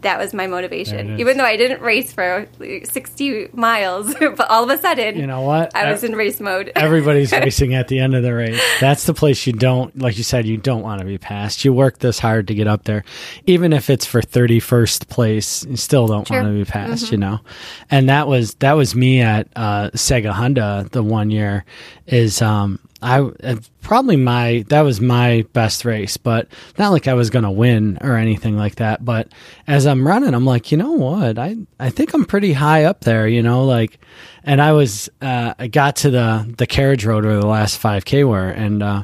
that was my motivation. Even though I didn't race for sixty miles, but all of a sudden, you know what? I was I, in race mode. Everybody's racing at the end of the race. That's the place you don't, like you said, you don't want to be passed. You work this hard to get up there. Even if it's for thirty-first place, you still don't True. want to be passed, mm-hmm. you know? And that was, that was me at uh, Sega Honda the one year is, um, I probably my that was my best race, but not like I was going to win or anything like that. But as I'm running, I'm like, you know what? I, I think I'm pretty high up there, you know, like, and I was, uh, I got to the, the carriage road where the last five K were, and, uh,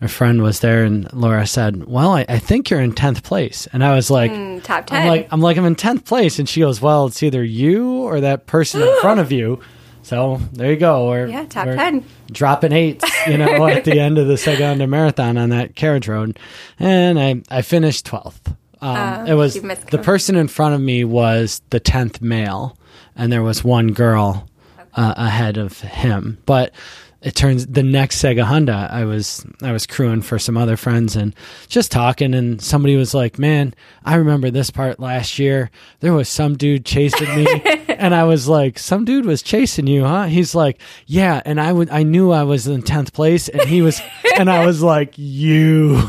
a friend was there, and Laura said, well, I, I think you're in tenth place. And I was like, mm, top ten. I'm like, I'm like, I'm in tenth place. And she goes, well, it's either you or that person in front of you. So there you go. We're, yeah, top we're ten. Dropping eights, you know, at the end of the Sega Honda Marathon on that carriage road. And I, I finished twelfth. Um, uh, it was the person in front of me was the tenth male, and there was one girl okay. uh, ahead of him. But it turns the next Sega Honda, I was I was crewing for some other friends and just talking, and somebody was like, man, I remember this part last year. There was some dude chasing me. And I was like, some dude was chasing you, huh? He's like, yeah. And I would, I knew I was in tenth place, and he was, and I was like, you.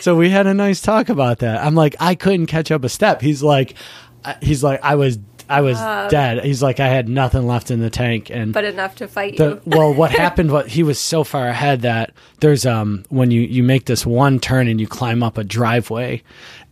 So we had a nice talk about that. I'm like, I couldn't catch up a step. He's like, he's like, I was I was um, dead. He's like, I had nothing left in the tank, and but enough to fight the, you. Well, what happened? What he was so far ahead that there's um when you you make this one turn and you climb up a driveway,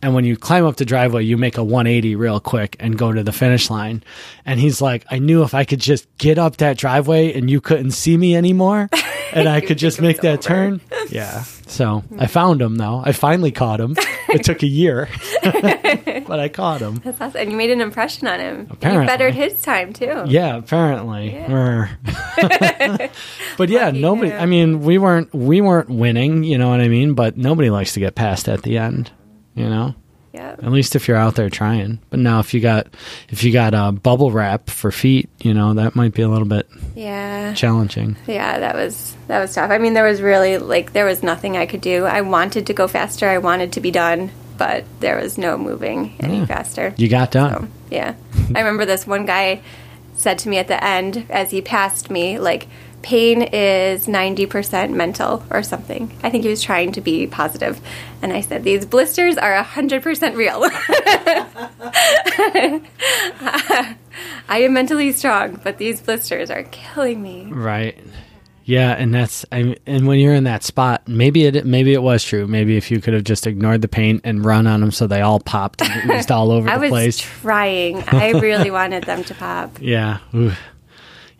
and when you climb up the driveway, you make a one eighty real quick and go to the finish line. And he's like, I knew if I could just get up that driveway and you couldn't see me anymore, and I could just make that over. turn. Yeah. So I found him though. I finally caught him. It took a year, but I caught him. That's awesome. And you made an impression on him. Apparently. You bettered his time too. Yeah, apparently. Yeah. But yeah, Lucky nobody. Him. I mean, we weren't we weren't winning. You know what I mean? But nobody likes to get passed at the end. You know, yeah. At least if you're out there trying. But now, if you got if you got a bubble wrap for feet, you know that might be a little bit yeah challenging. Yeah, that was that was tough. I mean, there was really like there was nothing I could do. I wanted to go faster. I wanted to be done, but there was no moving any yeah. faster. You got done. So, yeah, I remember this one guy said to me at the end as he passed me, like, pain is ninety percent mental or something. I think he was trying to be positive. And I said, these blisters are one hundred percent real. I am mentally strong, but these blisters are killing me. Right. Yeah, and that's I, and when you're in that spot, maybe it maybe it was true. Maybe if you could have just ignored the pain and run on them so they all popped and just all over the place. I was trying. I really wanted them to pop. Yeah. Ooh.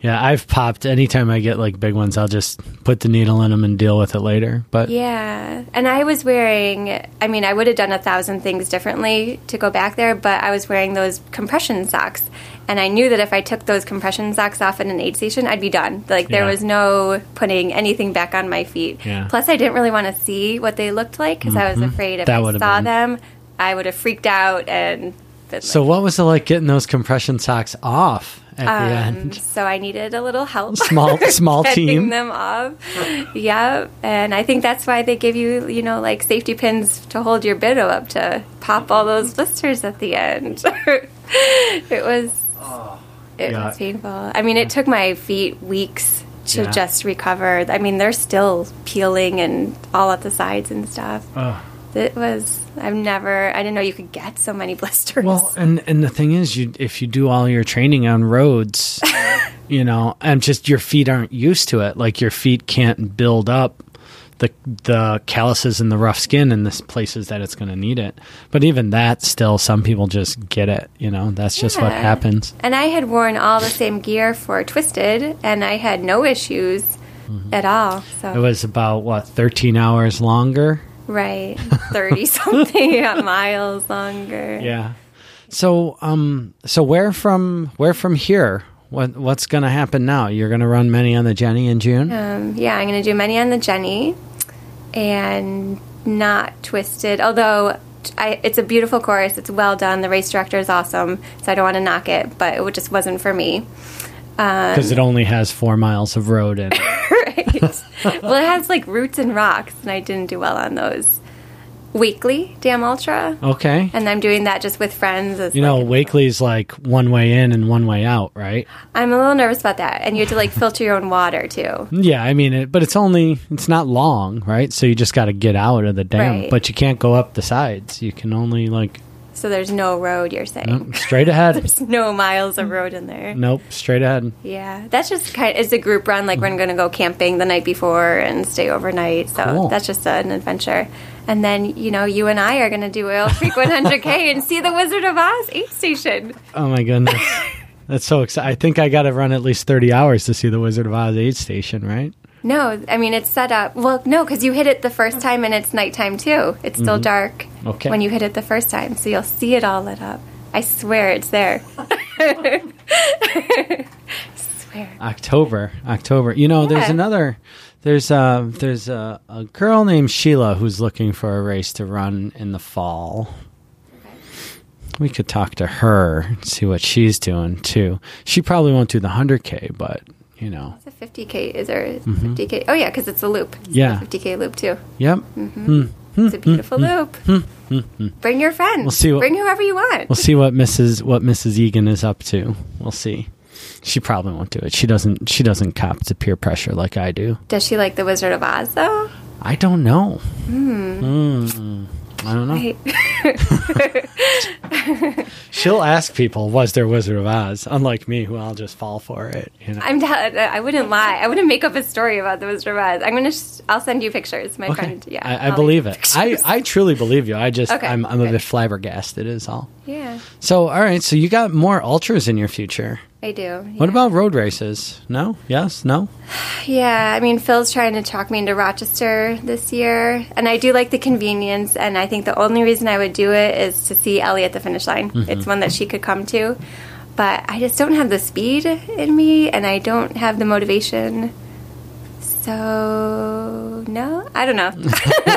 Yeah, I've popped. Anytime I get, like, big ones, I'll just put the needle in them and deal with it later. But yeah, and I was wearing, I mean, I would have done a thousand things differently to go back there, but I was wearing those compression socks, and I knew that if I took those compression socks off in an aid station, I'd be done. Like, there yeah. was no putting anything back on my feet. Yeah. Plus, I didn't really want to see what they looked like because mm-hmm. I was afraid if that I saw been. them, I would have freaked out. And been, So like, what was it like getting those compression socks off? At the um, end. So I needed a little help. Small, small team. Getting them off. Yeah, and I think that's why they give you, you know, like safety pins to hold your biddo up to pop all those blisters at the end. It was, oh, it yeah. was painful. I mean, it yeah. took my feet weeks to yeah. just recover. I mean, they're still peeling and all at the sides and stuff. Oh. It was, I've never, I didn't know you could get so many blisters. Well, and, and the thing is, you if you do all your training on roads, you know, and just your feet aren't used to it. Like, your feet can't build up the the calluses and the rough skin in the places that it's going to need it. But even that, still, some people just get it, you know. That's just yeah. what happens. And I had worn all the same gear for Twisted, and I had no issues mm-hmm. at all. So. It was about, what, thirteen hours longer? Right, thirty-something miles longer. Yeah. So, um, so where from where from here? What what's going to happen now? You're going to run Many on the Jenny in June. Um, yeah, I'm going to do Many on the Jenny, and not Twisted. Although I, it's a beautiful course, it's well done. The race director is awesome, so I don't want to knock it, but it just wasn't for me. Because um, it only has four miles of road in it. Right. Well, it has, like, roots and rocks, and I didn't do well on those. Wakely Dam Ultra. Okay. And I'm doing that just with friends. As you know, like, Wakely's, like, one way in and one way out, right? I'm a little nervous about that. And you have to, like, filter your own water, too. Yeah, I mean, it, but it's only, it's not long, right? So you just got to get out of the dam. Right. But you can't go up the sides. You can only, like... So there's no road, you're saying? Nope, straight ahead. There's no miles of road in there. Nope, straight ahead. Yeah, that's just kind of, it's a group run. Like, we're going to go camping the night before and stay overnight. So cool. That's just an adventure. And then, you know, you and I are going to do Oil Creek one hundred K and see the Wizard of Oz aid station. Oh, my goodness. That's so exciting. I think I got to run at least thirty hours to see the Wizard of Oz aid station, right? No, I mean, it's set up. Well, no, because you hit it the first time, and it's nighttime, too. It's still mm-hmm. dark okay. when you hit it the first time, so you'll see it all lit up. I swear it's there. I swear. October, October. You know, yeah. there's another, there's, uh, there's a, a girl named Sheila who's looking for a race to run in the fall. We could talk to her and see what she's doing, too. She probably won't do the one hundred K, but... You know, it's a fifty K. Is there a mm-hmm. fifty K? Oh yeah, because it's a loop. It's yeah, a fifty K loop too. Yep. Mm-hmm. Mm-hmm. It's a beautiful mm-hmm. loop. Mm-hmm. Bring your friends. We'll see. What, Bring whoever you want. We'll see what Missus what Missus Egan is up to. We'll see. She probably won't do it. She doesn't. She doesn't cop to peer pressure like I do. Does she like the Wizard of Oz though? I don't know. Hmm. Mm. I don't know. She'll ask people, was there Wizard of Oz? Unlike me, who I'll just fall for it. You know? I'm t- I wouldn't lie. I wouldn't make up a story about the Wizard of Oz. I'm gonna. Sh- I'll send you pictures, my okay. friend. Yeah, I, I believe it. I, I truly believe you. I just okay. I'm I'm okay. a bit flabbergasted is all. Yeah. So all right. So you got more ultras in your future. I do. Yeah. What about road races? No? Yes? No? Yeah. I mean, Phil's trying to talk me into Rochester this year. And I do like the convenience. And I think the only reason I would do it is to see Ellie at the finish line. Mm-hmm. It's one that she could come to. But I just don't have the speed in me. And I don't have the motivation. So, no? I don't know.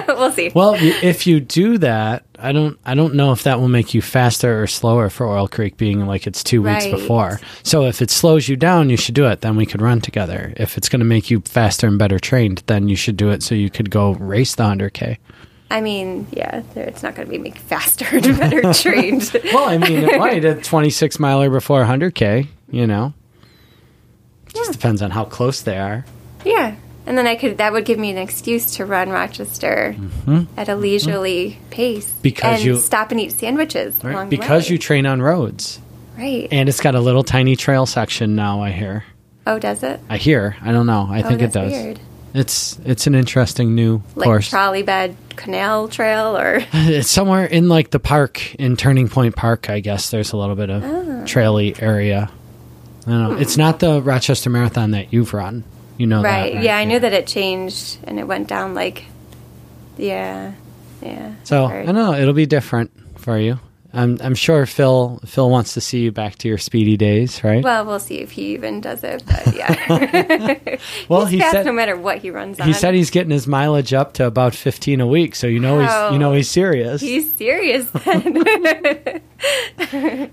We'll see. Well, if you do that, I don't I don't know if that will make you faster or slower for Oil Creek, being like it's two right. weeks before. So if it slows you down, you should do it. Then we could run together. If it's going to make you faster and better trained, then you should do it so you could go race the one hundred K. I mean, yeah, it's not going to be make faster and better trained. Well, I mean, it might at twenty-six miler before one hundred K, you know. It just yeah. depends on how close they are. Yeah. And then I could that would give me an excuse to run Rochester mm-hmm. at a leisurely mm-hmm. pace because and you, stop and eat sandwiches right, along because the way. You train on roads. Right. And it's got a little tiny trail section now, I hear. Oh, does it? I hear. I don't know. I oh, think that's it does. Weird. It's it's an interesting new like course. Like trolley bed canal trail or it's somewhere in like the park in Turning Point Park, I guess there's a little bit of oh. traily area. I don't know. Hmm. It's not the Rochester Marathon that you've run. You know right. that, right? Yeah, I yeah. knew that it changed and it went down like, yeah, yeah. So I know it'll be different for you. I'm I'm sure Phil Phil wants to see you back to your speedy days, right? Well, we'll see if he even does it, but yeah. Well, he's he said no matter what he runs on. He said he's getting his mileage up to about fifteen a week, so you know wow. he's you know he's serious. He's serious then.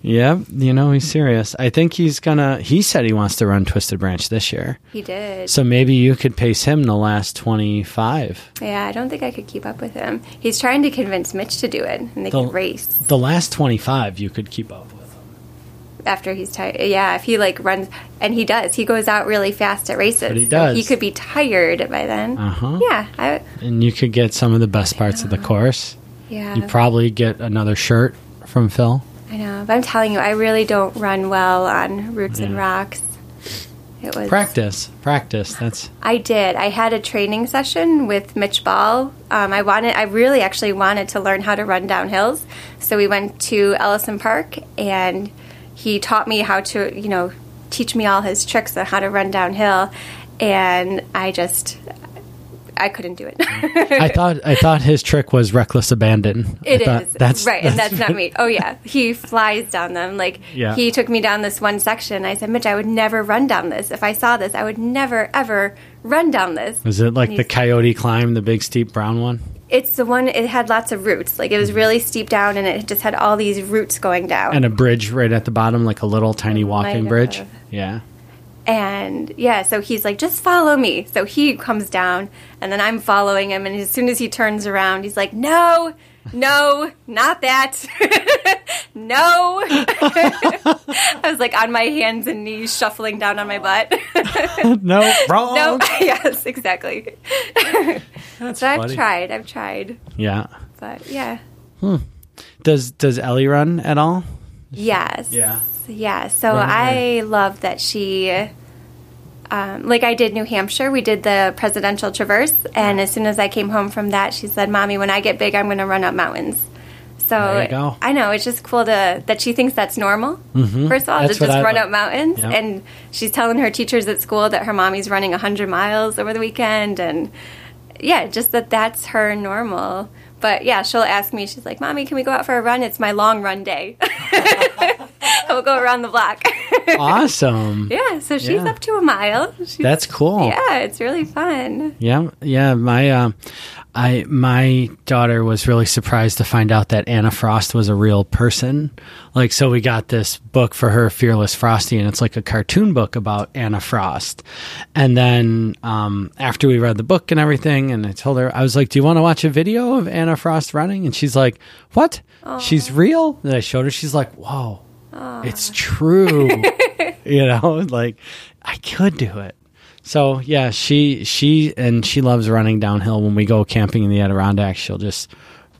Yeah, you know he's serious. I think he's gonna. He said he wants to run Twisted Branch this year. He did. So maybe you could pace him the last twenty-five. Yeah, I don't think I could keep up with him. He's trying to convince Mitch to do it, and they the, can race. The last twenty-five you could keep up with him after he's tired. Yeah, if he like runs, and he does, he goes out really fast at races, but he does so he could be tired by then. Uh-huh. Yeah, I, and you could get some of the best parts of the course. Yeah, you probably get another shirt from Phil. I know, but I'm telling you, I really don't run well on roots yeah. and rocks. It was practice practice that's I did I had a training session with Mitch Fall. um I wanted I really actually wanted to learn how to run down hills, so we went to Ellison Park and he taught me how to you know teach me all his tricks on how to run downhill, and I just I couldn't do it. I thought I thought his trick was reckless abandon. It I is. That's, right, that's and that's not me. Oh, yeah. He flies down them. Like, yeah. He took me down this one section. I said, Mitch, I would never run down this. If I saw this, I would never, ever run down this. Was it like the Coyote Climb, the big, steep, brown one? It's the one, it had lots of roots. Like, it was really steep down, and it just had all these roots going down. And a bridge right at the bottom, like a little tiny walking bridge. Have. Yeah. And, yeah, so he's like, just follow me. So he comes down, and then I'm following him. And as soon as he turns around, he's like, no, no, not that. No. I was like on my hands and knees, shuffling down on my butt. No, wrong. No, yes, exactly. That's so funny. I've tried. I've tried. Yeah. But, yeah. Hmm. Does, does Ellie run at all? Yes. Yeah. Yeah. So run, I run. love that she... Um, like I did New Hampshire, we did the Presidential Traverse, and as soon as I came home from that, she said, Mommy, when I get big, I'm going to run up mountains. So there you go. I know, it's just cool to that she thinks that's normal, mm-hmm. first of all, that's to just I run like. up mountains, yep. and she's telling her teachers at school that her mommy's running one hundred miles over the weekend, and yeah, just that that's her normal. But yeah, she'll ask me, she's like, Mommy, can we go out for a run? It's my long run day. We'll go around the block. Awesome. Yeah, so she's yeah. up to a mile. She's, That's cool. Yeah, it's really fun. Yeah, yeah. My um, I my daughter was really surprised to find out that Anna Frost was a real person. Like, so we got this book for her, Fearless Frosty, and it's like a cartoon book about Anna Frost. And then um, after we read the book and everything, and I told her, I was like, do you want to watch a video of Anna Frost running? And she's like, what? Aww. She's real? And I showed her. She's like, whoa. Aww. It's true. You know, like I could do it. So yeah, she she and she loves running downhill. When we go camping in the Adirondacks, she'll just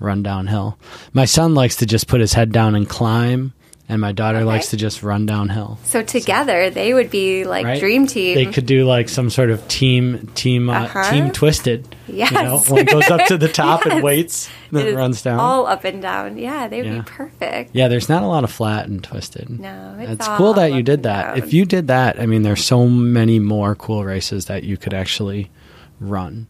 run downhill. My son likes to just put his head down and climb, and my daughter okay. likes to just run downhill. So together so, they would be like right? dream team. They could do like some sort of team team uh-huh. uh, team Twisted. Yes. You know, one goes up to the top yes. and waits, and then it runs down. All up and down. Yeah, they'd yeah. be perfect. Yeah, there's not a lot of flat and Twisted. No, it's, it's all cool that you did that. Down. If you did that, I mean, there's so many more cool races that you could actually run.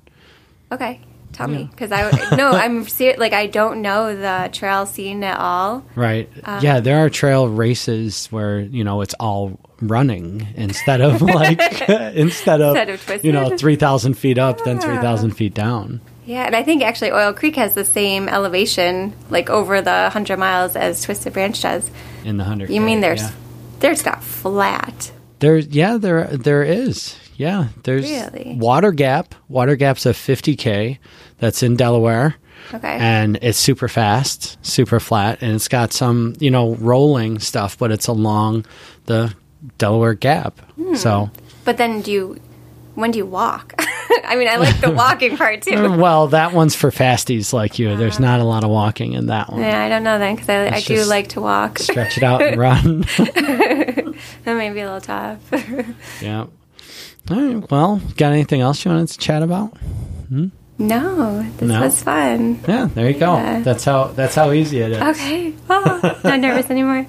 Okay. Tell yeah. me, because I would, no, I'm ser- like I don't know the trail scene at all. Right? Um, yeah, there are trail races where you know it's all running instead of like instead of, instead of you know three thousand feet up, yeah. then three thousand feet down. Yeah, and I think actually Oil Creek has the same elevation, like over the hundred miles as Twisted Branch does. In the hundred, you mean there's yeah. there's not flat. There's yeah, there there is. Yeah, there's really? Water Gap. Water Gap's a fifty K that's in Delaware. Okay. And it's super fast, super flat, and it's got some, you know, rolling stuff, but it's along the Delaware Gap. Hmm. So, but then do you, when do you walk? I mean, I like the walking part, too. Well, that one's for fasties like you. Uh, There's not a lot of walking in that one. Yeah, I don't know then, because I, I do like to walk. Stretch it out and run. That may be a little tough. Yeah. All right. Well, got anything else you wanted to chat about? Hmm? No, this no? was fun. Yeah, there you go. Yeah. That's how that's how easy it is. Okay. Oh, not nervous anymore.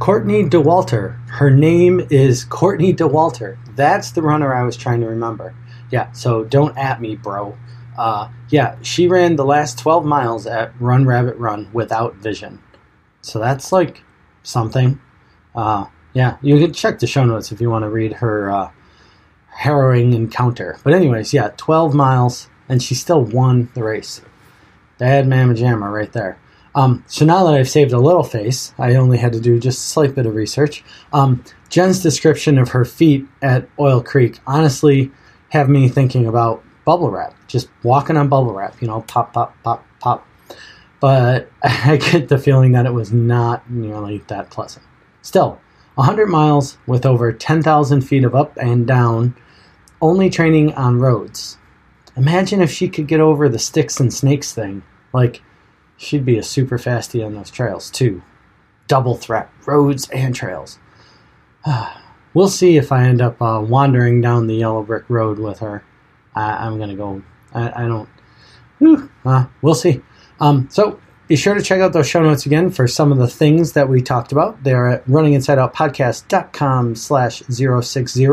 Courtney Dauwalter. Her name is Courtney Dauwalter. That's the runner I was trying to remember. Yeah. So don't at me, bro. Uh, yeah, she ran the last twelve miles at Run Rabbit Run without vision. So that's like something. Uh, yeah, you can check the show notes if you want to read her uh, harrowing encounter. But anyways, yeah, twelve miles, and she still won the race. Bad mamma jamma right there. Um, so now that I've saved a little face, I only had to do just a slight bit of research. Um, Jen's description of her feet at Oil Creek honestly have me thinking about bubble wrap, just walking on bubble wrap, you know, pop, pop, pop, pop. But I get the feeling that it was not nearly that pleasant. Still, one hundred miles with over ten thousand feet of up and down, only training on roads. Imagine if she could get over the sticks and snakes thing. Like, she'd be a super fastie on those trails, too. Double threat, roads and trails. We'll see if I end up uh, wandering down the yellow brick road with her. I- I'm going to go. I, I don't. Whew, uh, we'll see. Um, so be sure to check out those show notes again for some of the things that we talked about. They're at runninginsideoutpodcast.com slash 060.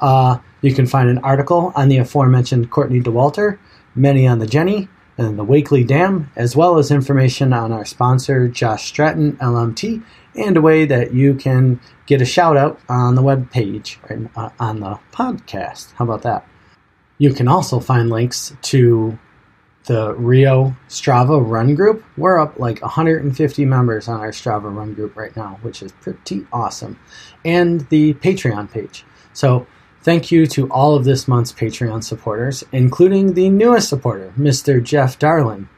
Uh, you can find an article on the aforementioned Courtney Dauwalter, many on the Jenny, and the Wakely Dam, as well as information on our sponsor, Josh Stratton L M T, and a way that you can get a shout-out on the webpage, right, uh, on the podcast. How about that? You can also find links to the Rio Strava Run Group. We're up like one hundred fifty members on our Strava Run Group right now, which is pretty awesome. And the Patreon page. So thank you to all of this month's Patreon supporters, including the newest supporter, Mister Jeff Darling.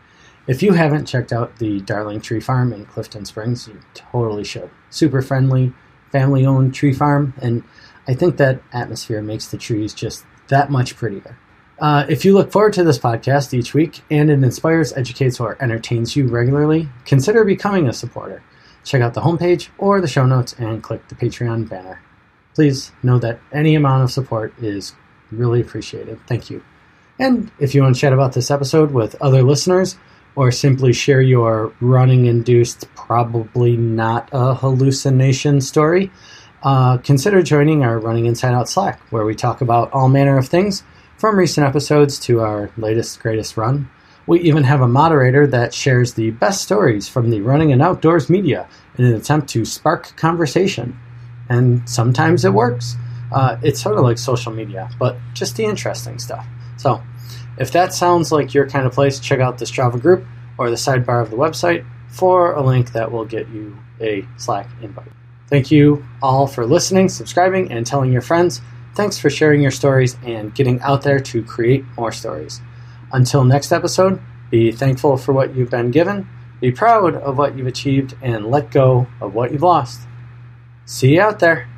If you haven't checked out the Darling Tree Farm in Clifton Springs, you totally should. Super friendly, family-owned tree farm, and I think that atmosphere makes the trees just that much prettier. Uh, if you look forward to this podcast each week and it inspires, educates, or entertains you regularly, consider becoming a supporter. Check out the homepage or the show notes and click the Patreon banner. Please know that any amount of support is really appreciated. Thank you. And if you want to chat about this episode with other listeners or simply share your running-induced, probably not a hallucination story, uh, consider joining our Running Inside Out Slack, where we talk about all manner of things, from recent episodes to our latest, greatest run. We even have a moderator that shares the best stories from the running and outdoors media in an attempt to spark conversation. And sometimes it works. Uh, it's sort of like social media, but just the interesting stuff. So if that sounds like your kind of place, check out the Strava group or the sidebar of the website for a link that will get you a Slack invite. Thank you all for listening, subscribing, and telling your friends. Thanks for sharing your stories and getting out there to create more stories. Until next episode, be thankful for what you've been given, be proud of what you've achieved, and let go of what you've lost. See you out there.